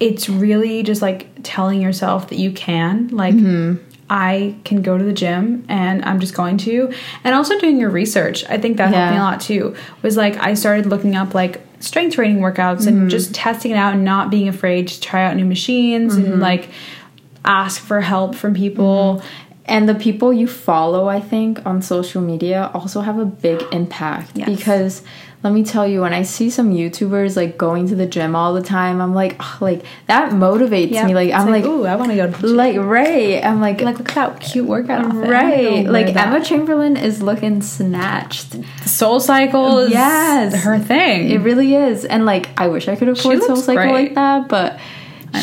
it's really just like telling yourself that you can, like, mm-hmm. I can go to the gym, and I'm just going to. And also doing your research. I think that yeah. helped me a lot too, was like, I started looking up like strength training workouts, mm-hmm. and just testing it out, and not being afraid to try out new machines, mm-hmm. and like ask for help from people. Mm-hmm. And the people you follow, I think, on social media also have a big impact. Yes. Because let me tell you, when I see some YouTubers like going to the gym all the time, I'm like, oh, like that motivates yep. me. Like, it's I'm like, like, ooh, I want to go to the gym. Like, right. I'm like, like look at that cute workout outfit. Right. Like, Emma Chamberlain is looking snatched. SoulCycle is yes. her thing. It really is. And like, I wish I could afford SoulCycle great. like that, but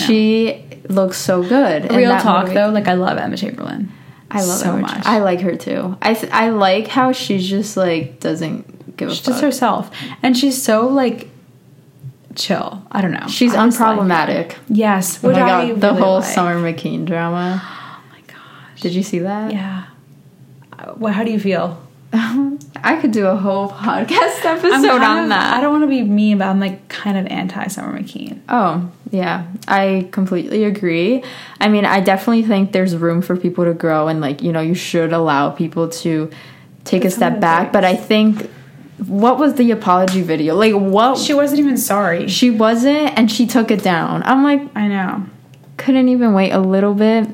she looks so good. Real talk, motivates- though, like I love Emma Chamberlain. I love so her much. I like her too. I th- I like how she's just like doesn't give a she's fuck. She's just herself, and she's so like chill. I don't know. She's I unproblematic. Like, yes. Oh my god, really the whole like. Summer McKean drama. Oh my gosh. Did you see that? Yeah. Well, how do you feel? I could do a whole podcast episode on of, that. I don't want to be mean, but I'm like kind of anti Summer McKean. Oh yeah, I completely agree. I mean, I definitely think there's room for people to grow, and like, you know, you should allow people to take That's a step back. But I think, what was the apology video? Like, what? She wasn't even sorry. She wasn't, and she took it down. I'm like, I know. Couldn't even wait a little bit.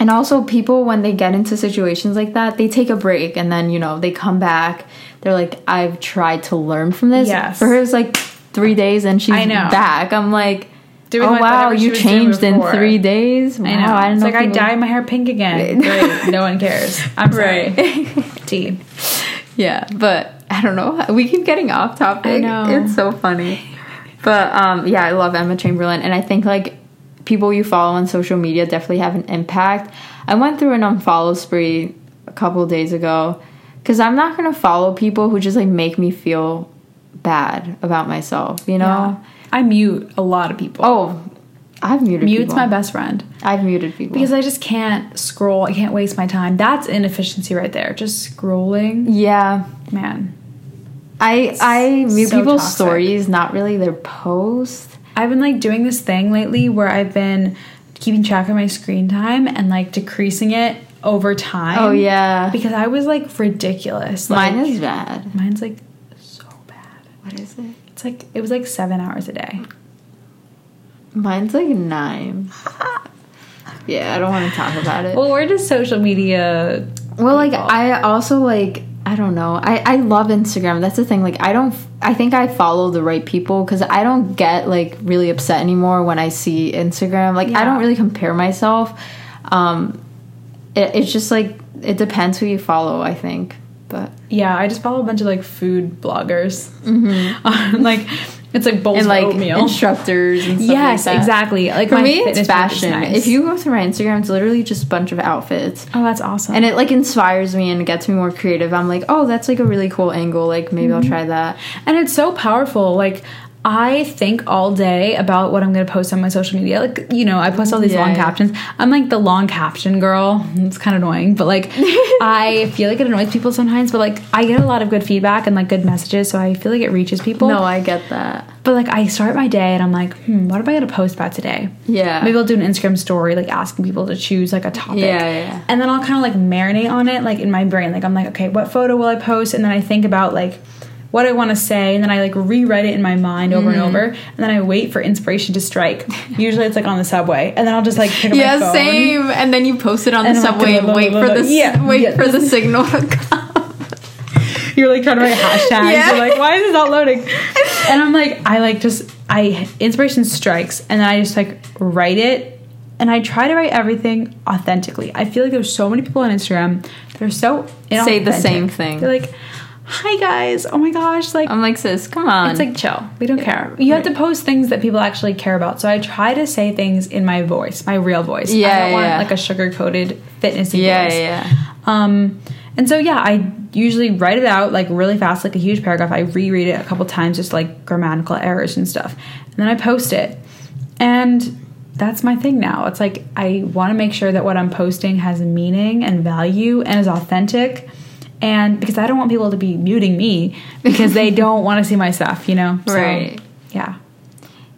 And also, people, when they get into situations like that, they take a break, and then, you know, they come back. They're like, I've tried to learn from this. Yes. For her, it's like three days, and she's I know. back. I'm like, doing oh, like wow, you changed in three days? Wow, I know. I don't it's know like, I dyed my hair pink again. Great. No one cares. I'm sorry. Right. T. Yeah, but I don't know. We keep getting off topic. I know. It's so funny. But, um, yeah, I love Emma Chamberlain, and I think, like, people you follow on social media definitely have an impact. I went through an unfollow spree a couple of days ago, because I'm not going to follow people who just like make me feel bad about myself, you know? Yeah. I mute a lot of people. Oh, I've muted Mute's people. Mute's my best friend. I've muted people. Because I just can't scroll. I can't waste my time. That's inefficiency right there. Just scrolling. Yeah. Man. I, I mute so people's toxic. stories, not really their posts. I've been, like, doing this thing lately where I've been keeping track of my screen time and, like, decreasing it over time. Oh, yeah. Because I was, like, ridiculous. Like, mine is bad. Mine's, like, so bad. What is it? It's, like, it was, like, seven hours a day. Mine's, like, nine. Yeah, I don't want to talk about it. Well, we're just social media people. Well, like, I also, like... I don't know. I, I love Instagram. That's the thing. Like, I don't... I think I follow the right people, because I don't get, like, really upset anymore when I see Instagram. Like, yeah. I don't really compare myself. Um, it, it's just, like, it depends who you follow, I think. But... Yeah, I just follow a bunch of, like, food bloggers. Mm-hmm. like... It's like bowls and like oatmeal. Instructors and stuff yes, like that. Yes, exactly. Like for me, it's fashion. Nice. If you go through my Instagram, it's literally just a bunch of outfits. Oh, that's awesome. And it like inspires me and gets me more creative. I'm like, oh, that's like a really cool angle. Like maybe mm-hmm. I'll try that. And it's so powerful. Like I think all day about what I'm going to post on my social media. Like, you know, I post all these yeah, long yeah. captions. I'm like the long caption girl. It's kind of annoying, but like I feel like it annoys people sometimes, but like I get a lot of good feedback and like good messages, so I feel like it reaches people. No, I get that. But like I start my day and I'm like, hmm, what am I going to post about today? Yeah. Maybe I'll do an Instagram story, like asking people to choose like a topic. Yeah, yeah. And then I'll kind of like marinate on it, like in my brain. Like I'm like, okay, what photo will I post? And then I think about like what I want to say, and then I like rewrite it in my mind over mm. and over, and then I wait for inspiration to strike. Usually it's like on the subway, and then I'll just like pick up yeah, my phone. Yeah, same. And then you post it on and the subway and like, wait for the yeah, wait yeah. for the signal to come. You're like trying to write hashtags. Yeah. You're like, why is it not loading? And I'm like, I like just I inspiration strikes, and then I just like write it. And I try to write everything authentically. I feel like there's so many people on Instagram that are so inauthentic. Say the same thing. They're like, hi guys, oh my gosh. Like I'm like, sis, come on. It's like, chill. We don't care. You have to post things that people actually care about. So I try to say things in my voice, my real voice. Yeah, I don't want yeah. like a sugar-coated fitnessy yeah, voice. Yeah, yeah. Um, and so, yeah, I usually write it out like really fast, like a huge paragraph. I reread it a couple times, just like grammatical errors and stuff. And then I post it. And that's my thing now. It's like I want to make sure that what I'm posting has meaning and value and is authentic, and because I don't want people to be muting me because they don't want to see my stuff, you know? So, right. Yeah.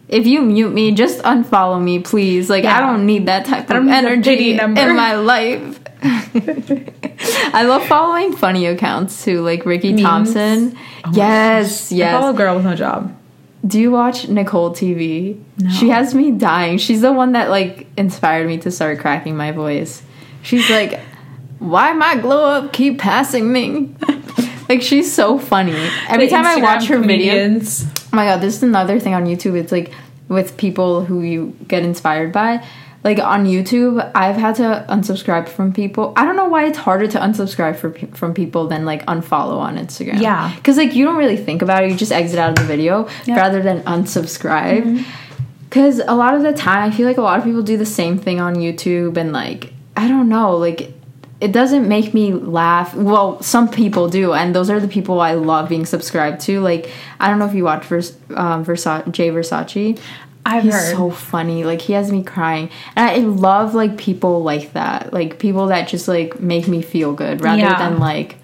If you mute me, just unfollow me, please. Like yeah. I don't need that type of energy in my life. I love following funny accounts too, like Ricky Memes. Thompson. Oh yes, yes. I follow a girl with no job. Do you watch Nicole T V? No. She has me dying. She's the one that, like, inspired me to start cracking my voice. She's like, why my glow up keep passing me? Like, she's so funny. Every the time Instagram I watch her comedians. Video. Oh, my God. This is another thing on YouTube. It's, like, with people who you get inspired by. Like, on YouTube, I've had to unsubscribe from people. I don't know why it's harder to unsubscribe for, from people than, like, unfollow on Instagram. Yeah. Because, like, you don't really think about it. You just exit out of the video yep. rather than unsubscribe. Because mm-hmm. a lot of the time, I feel like a lot of people do the same thing on YouTube. And, like, I don't know. Like, it doesn't make me laugh. Well, some people do. And those are the people I love being subscribed to. Like, I don't know if you watch Vers- um, Versa- Jay Versace. I've he's heard. So funny. Like, he has me crying. And I love, like, people like that. Like, people that just, like, make me feel good rather yeah. than, like,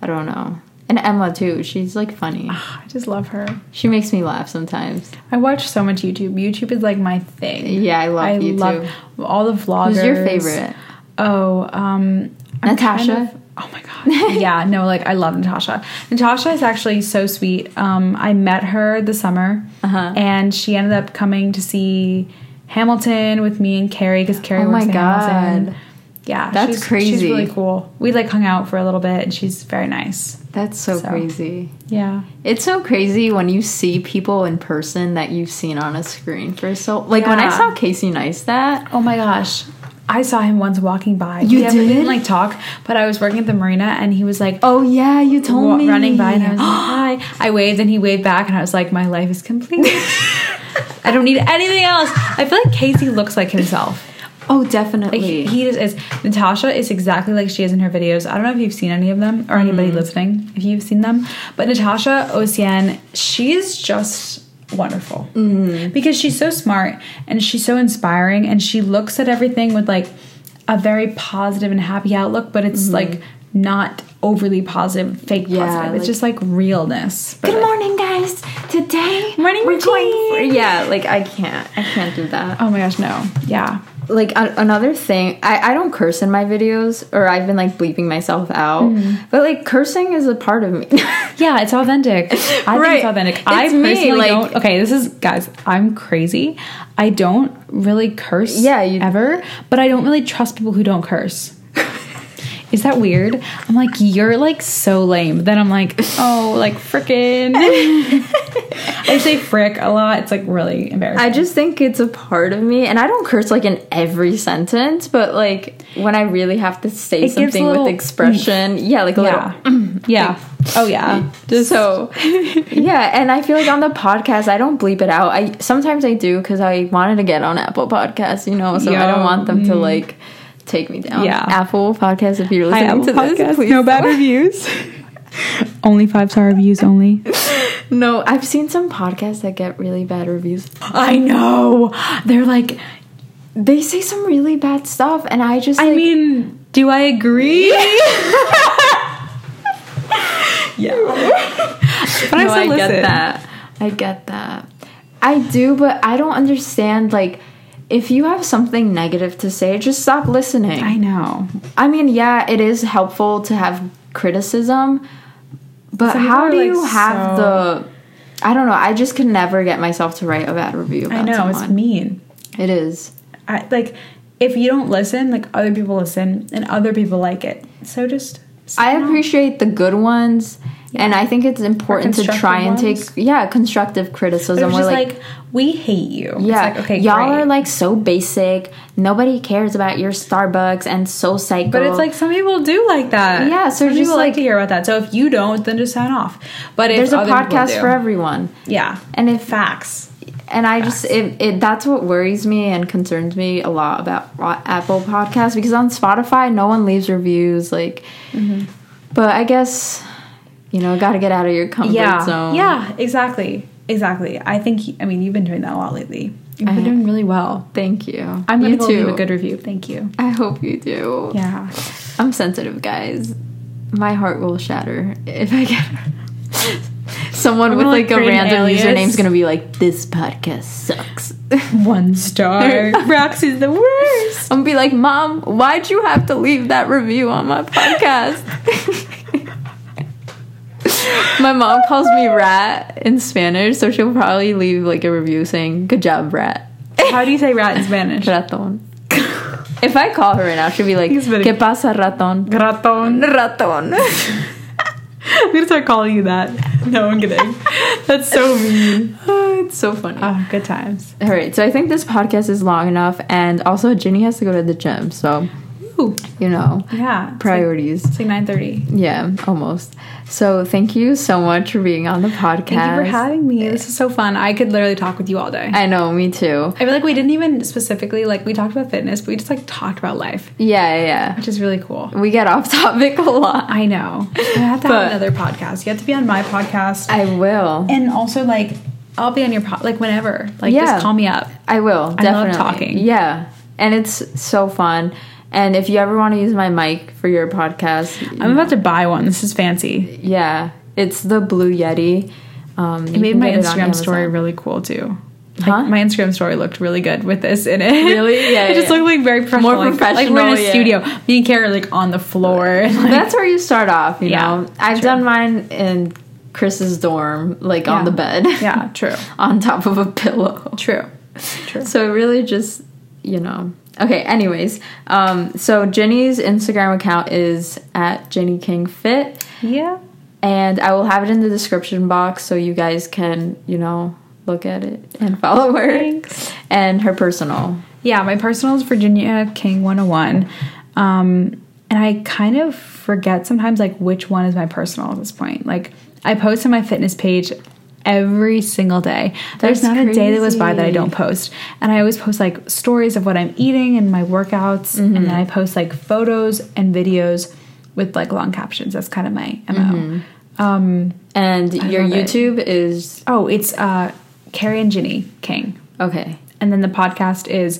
I don't know. And Emma, too. She's, like, funny. Oh, I just love her. She makes me laugh sometimes. I watch so much YouTube. YouTube is, like, my thing. Yeah, I love I YouTube. I love all the vloggers. Who's your favorite? Oh, um... Natacha? Kind of, oh, my God. Yeah, no, like, I love Natacha. Natacha is actually so sweet. Um, I met her this summer, uh-huh. and she ended up coming to see Hamilton with me and Carrie, because Carrie oh works in Hamilton. Yeah. That's she's, crazy. She's really cool. We, like, hung out for a little bit, and she's very nice. That's so, so crazy. Yeah. It's so crazy when you see people in person that you've seen on a screen for so... Like, yeah. when I saw Casey Neistat... Oh, my gosh. I saw him once walking by. You yeah, did? We didn't, like, talk, but I was working at the marina, and he was like... Oh, yeah, you told wa- me. Running by, and I was like, hi. I waved, and he waved back, and I was like, my life is complete. I don't need anything else. I feel like Casey looks like himself. Oh, definitely. Like, he, he is, is. Natacha is exactly like she is in her videos. I don't know if you've seen any of them, or anybody mm. listening, if you've seen them, but Natacha Océane, she is just... wonderful mm. because she's so smart and she's so inspiring, and she looks at everything with like a very positive and happy outlook, but it's mm. like not overly positive, fake yeah, positive. It's like, just like realness. Good like, morning, guys. Today morning we're routine. going. For, yeah, like I can't, I can't do that. Oh my gosh, no. Yeah, like a- another thing. I I don't curse in my videos, or I've been like bleeping myself out. Mm. But like cursing is a part of me. Yeah, it's authentic. I right. think it's authentic. It's I personally me, like, don't. Okay, this is guys. I'm crazy. I don't really curse. Yeah, you, ever. But I don't really trust people who don't curse. Is that weird? I'm like, you're, like, so lame. Then I'm like, oh, like, frickin'. I say frick a lot. It's, like, really embarrassing. I just think it's a part of me. And I don't curse, like, in every sentence. But, like, when I really have to say it something with expression. Mm, yeah, like a yeah. little. Yeah. Like, oh, yeah. Just so. Yeah. And I feel like on the podcast, I don't bleep it out. I Sometimes I do because I wanted to get on Apple Podcasts, you know. So Yo. I don't want them to, like... take me down. Yeah. Apple Podcasts, if you're listening Hi, Apple to this, podcast, please. No bad reviews. Only five-star reviews only. No, I've seen some podcasts that get really bad reviews. I know. They're like, they say some really bad stuff, and I just like, I mean, do I agree? Yeah. But no, I, I get that. I get that. I do, but I don't understand, like, if you have something negative to say, just stop listening. I know. I mean, yeah, it is helpful to have criticism, But Some how do like you have so... the... I don't know. I just could never get myself to write a bad review about I know. Someone. It's mean. It is. I, like, if you don't listen, like, other people listen and other people like it. So just... I appreciate the good ones, yeah. and I think it's important to try and ones. take, yeah, constructive criticism. We're just like, like, we hate you. Yeah. It's like, okay, y'all great. Are, like, so basic. Nobody cares about your Starbucks and so psycho. But it's like, some people do like that. Yeah, so some just people like, like to hear about that. So if you don't, then just sign off. But if There's a podcast do, for everyone. Yeah. And if facts. And I facts. just, it, it that's what worries me and concerns me a lot about Apple Podcasts, because on Spotify, no one leaves reviews, like, mm-hmm. but I guess, you know, gotta get out of your comfort yeah. zone. Yeah, exactly, exactly. I think, I mean, you've been doing that a lot lately. You've been I, doing really well. Thank you. I'm going to leave a good review. Thank you. I hope you do. Yeah. I'm sensitive, guys. My heart will shatter if I get someone I'm with like a random alias. Username's gonna be like, this podcast sucks. One star. Roxy's the worst. I'm gonna be like, Mom, why'd you have to leave that review on my podcast? My mom calls me rat in Spanish, so she'll probably leave like a review saying, good job, rat. How do you say rat in Spanish? Ratón. If I call her right now, she'll be like, ¿Qué pasa, ratón? Ratón. Ratón. I'm going to start calling you that. No, I'm kidding. That's so mean. Oh, it's so funny. Oh, good times. All right. So I think this podcast is long enough. And also, Ginny has to go to the gym. So, Ooh. you know, yeah, priorities. It's like, it's like nine thirty. Yeah, almost. So thank you so much for being on the podcast. Thank you for having me. This is so fun. I could literally talk with you all day. I know. Me too. I feel like we didn't even specifically, like, we talked about fitness, but we just, like, talked about life. Yeah, yeah, yeah. Which is really cool. We get off topic a lot. I know. You have to have another podcast. You have to be on my podcast. I will. And also, like, I'll be on your podcast, like, whenever. Like, yeah. just call me up. I will. I definitely. love talking. Yeah. And it's so fun. And if you ever want to use my mic for your podcast... I'm know. about to buy one. This is fancy. Yeah. It's the Blue Yeti. Um, it made my Instagram story really cool, too. Like, huh? My Instagram story looked really good with this in it. Really? Yeah, It yeah. just looked, like, very professional. More professional, Like, like we're in a yeah. studio. Me and Carrie are, like, on the floor. Like, that's where you start off, you yeah, know? I've true. done mine in Chris's dorm, like, yeah. on the bed. Yeah, true. On top of a pillow. True. True. So it really just, you know... Okay, anyways, um, so Jenny's Instagram account is at JennyKingFit. Yeah. And I will have it in the description box so you guys can, you know, look at it and follow her. Thanks. And her personal. Yeah, my personal is Virginia King one oh one. Um, and I kind of forget sometimes, like, which one is my personal at this point. Like, I post on my fitness page every single day. That's There's not crazy. a day that goes by that I don't post. And I always post, like, stories of what I'm eating and my workouts. Mm-hmm. And then I post, like, photos and videos with, like, long captions. That's kind of my M O. Mm-hmm. Um, and I your YouTube it. is... Oh, it's uh, Carrie and Ginny King. Okay. And then the podcast is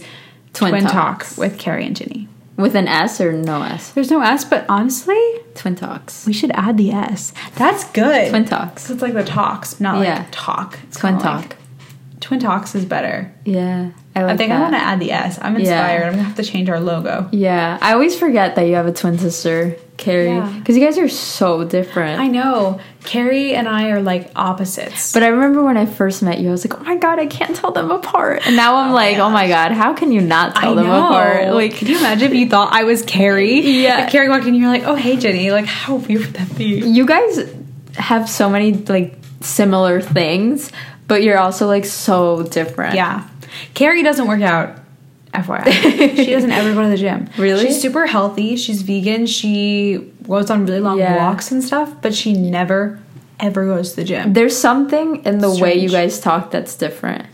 Twin, Twin Talks. Talk with Carrie and Ginny. With an S or no S? There's no S, but honestly... Twin Talks. We should add the S. That's good. Twin Talks. It's like the talks, not yeah. like talk. It's Twin Talk. Like, Twin Talks is better. Yeah. I like I think that. I want to add the S. I'm inspired. Yeah. I'm going to have to change our logo. Yeah. I always forget that you have a twin sister, Carrie. Because yeah. you guys are so different. I know. Carrie and I are, like, opposites. But I remember when I first met you, I was like, oh, my God, I can't tell them apart. And now I'm oh, like, yeah. oh, my God, how can you not tell I them know. apart? Like, could you imagine if you thought I was Carrie? Yeah. If Carrie walked in, you're like, oh, hey, Jenny. Like, how weird would that be? You guys have so many, like, similar things, but you're also, like, so different. Yeah. Carrie doesn't work out, F Y I. She doesn't ever go to the gym. Really? She's super healthy. She's vegan. She goes on really long yeah. walks and stuff, but she never, ever goes to the gym. There's something in the Strange. way you guys talk that's different.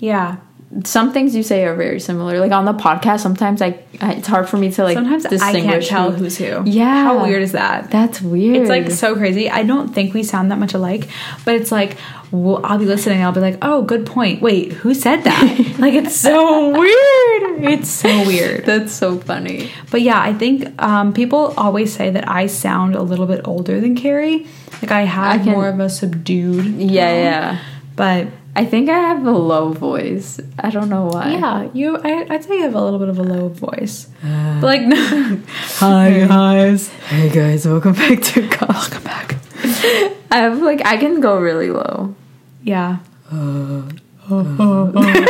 Yeah. Some things you say are very similar. Like, on the podcast, sometimes I, I it's hard for me to, like, sometimes distinguish. I can't tell who's who. Yeah. How weird is that? That's weird. It's, like, so crazy. I don't think we sound that much alike, but it's, like... Well, I'll be listening. I'll be like, "Oh, good point. Wait, who said that?" Like, it's so weird. It's so weird. That's so funny. But yeah, I think um, people always say that I sound a little bit older than Carrie. Like, I have I can, more of a subdued. Yeah, tone, yeah. But I think I have a low voice. I don't know why. Yeah, you. I, I'd say you have a little bit of a low voice. Uh, but like, no. Hi guys. Hey guys, welcome back to Welcome back. I have, like, I can go really low. Yeah. Uh, uh, uh, uh.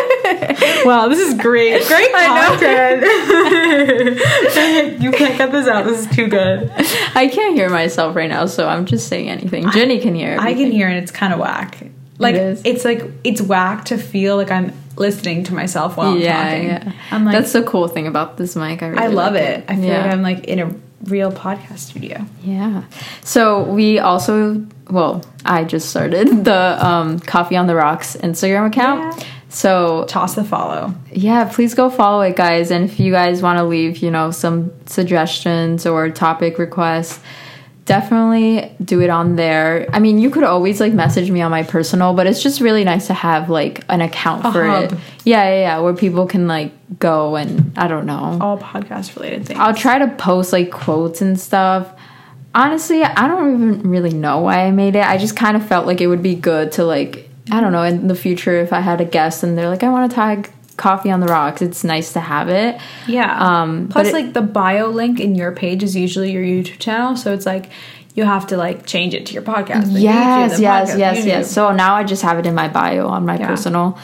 Wow, this is great. Great content. You can't cut this out. This is too good. I can't hear myself right now, so I'm just saying anything. Jenny I, can hear everything. I can hear, and it's kind of whack. Like, it it's like, it's whack to feel like I'm listening to myself while I'm yeah, talking. Yeah. I'm like, that's the cool thing about this mic. I, really I love like it. it. I feel yeah. like I'm, like, in a real podcast studio. Yeah. So we also, well, I just started the um, Coffee on the Rocks Instagram account. Yeah. So toss the follow. Yeah, please go follow it, guys. And if you guys want to leave, you know, some suggestions or topic requests, definitely do it on there. I mean, you could always, like, message me on my personal, but it's just really nice to have, like, an account for it. Yeah, yeah, yeah, where people can, like, go and, I don't know. All podcast-related things. I'll try to post, like, quotes and stuff. Honestly, I don't even really know why I made it. I just kind of felt like it would be good to, like, I don't know, in the future if I had a guest and they're like, I want to tag Coffee on the Rocks, it's nice to have it. Yeah. Um, Plus, it, like, the bio link in your page is usually your YouTube channel, so it's like you have to, like, change it to your podcast. Like, yes, YouTube, yes, podcast, yes, YouTube. yes. So now I just have it in my bio on my yeah. personal.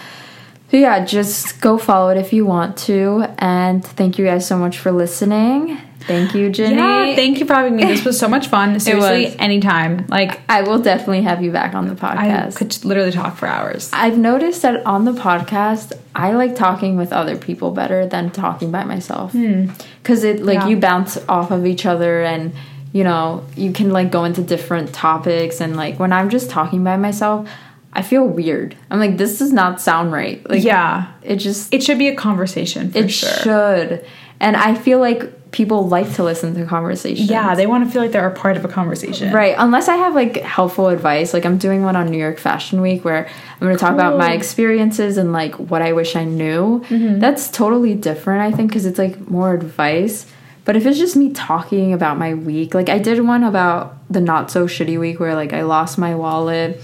So yeah, just go follow it if you want to. And thank you guys so much for listening. Thank you, Jenny. Yeah, thank you for having me. This was so much fun. Seriously, anytime. Like, I will definitely have you back on the podcast. I could literally talk for hours. I've noticed that on the podcast, I like talking with other people better than talking by myself. Because hmm. it, like, yeah. you bounce off of each other and, you know, you can, like, go into different topics. And, like, when I'm just talking by myself, I feel weird. I'm like, this does not sound right. Like, yeah. It just... It should be a conversation, for sure. It should. And I feel like people like to listen to conversations. Yeah, they want to feel like they're a part of a conversation. Right, unless I have, like, helpful advice. Like, I'm doing one on New York Fashion Week where I'm going to talk cool. about my experiences and, like, what I wish I knew. Mm-hmm. That's totally different, I think, because it's, like, more advice. But if it's just me talking about my week, like, I did one about the not-so-shitty week where, like, I lost my wallet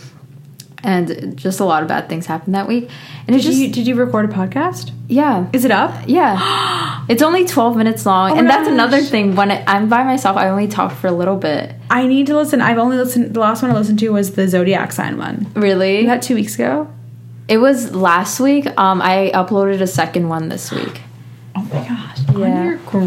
and just a lot of bad things happened that week. And it just you, did you record a podcast? Yeah. Is it up? Yeah. It's only twelve minutes long. Oh, and that's gosh. Another thing. When it, I'm by myself, I only talk for a little bit. I need to listen. I've only listened. The last one I listened to was the Zodiac sign one. Really? Was that two weeks ago? It was last week. Um, I uploaded a second one this week. Oh my gosh. Yeah. On your grind.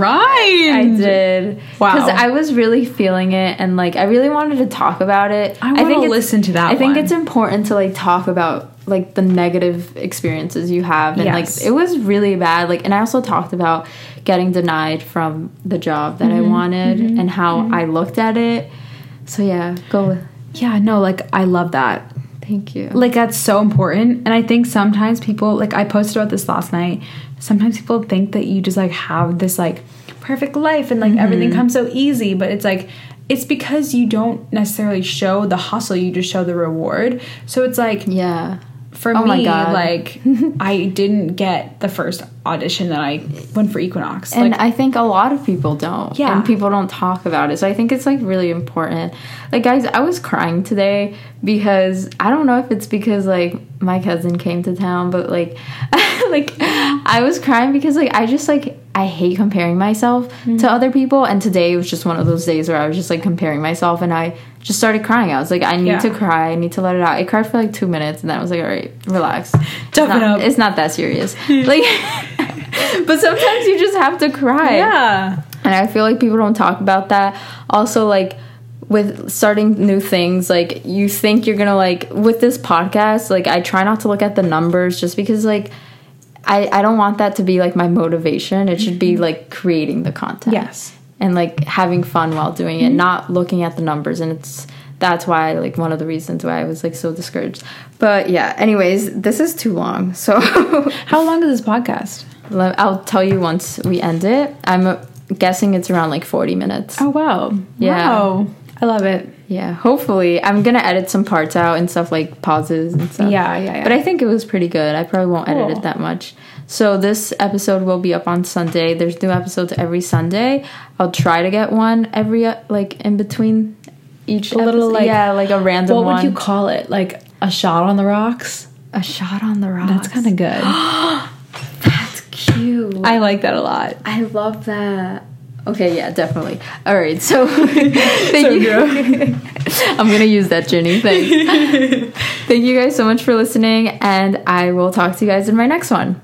I did. Wow. Because I was really feeling it and, like, I really wanted to talk about it. I want to listen to that I one. think it's important to, like, talk about, like, the negative experiences you have. And, yes. like, it was really bad. Like, and I also talked about getting denied from the job that mm-hmm. I wanted mm-hmm. and how mm-hmm. I looked at it. So, yeah. Go. Yeah. No, like, I love that. Thank you. Like, that's so important. And I think sometimes people, like, I posted about this last night. Sometimes people think that you just, like, have this, like, perfect life and, like, mm-hmm. everything comes so easy. But it's, like, it's because you don't necessarily show the hustle. You just show the reward. So it's, like, yeah. for oh me, like, I didn't get the first audition that I went for Equinox. And, like, I think a lot of people don't. Yeah. And people don't talk about it. So I think it's, like, really important. Like, guys, I was crying today because I don't know if it's because, like, my cousin came to town, but, like, like, I was crying because, like, I just, like, I hate comparing myself mm-hmm. to other people. And today was just one of those days where I was just, like, comparing myself, and I just started crying. I was like, I need yeah. to cry. I need to let it out. I cried for, like, two minutes, and then I was like, all right, relax. It's not, up. it's not that serious. Like, but sometimes you just have to cry. Yeah. And I feel like people don't talk about that. Also, like, with starting new things, like, you think you're gonna, like, with this podcast, like, I try not to look at the numbers just because, like, I, I don't want that to be, like, my motivation. It should be, like, creating the content. Yes. And, like, having fun while doing it, not looking at the numbers. And it's that's why, like, one of the reasons why I was, like, so discouraged. But, yeah, anyways, this is too long. So how long is this podcast? I'll tell you once we end it. I'm guessing it's around, like, forty minutes. Oh, wow. Yeah. Wow. I love it. Yeah, hopefully. I'm going to edit some parts out and stuff, like pauses and stuff. Yeah, yeah, yeah. But I think it was pretty good. I probably won't cool. edit it that much. So this episode will be up on Sunday. There's new episodes every Sunday. I'll try to get one every, like, in between each a episode. Little, like, yeah, like a random what one. What would you call it? Like a shot on the rocks? A shot on the rocks. That's kind of good. That's cute. I like that a lot. I love that. Okay, yeah, definitely. All right, so thank so you. I'm going to use that, Ginny. Thanks. Thank you guys so much for listening, and I will talk to you guys in my next one.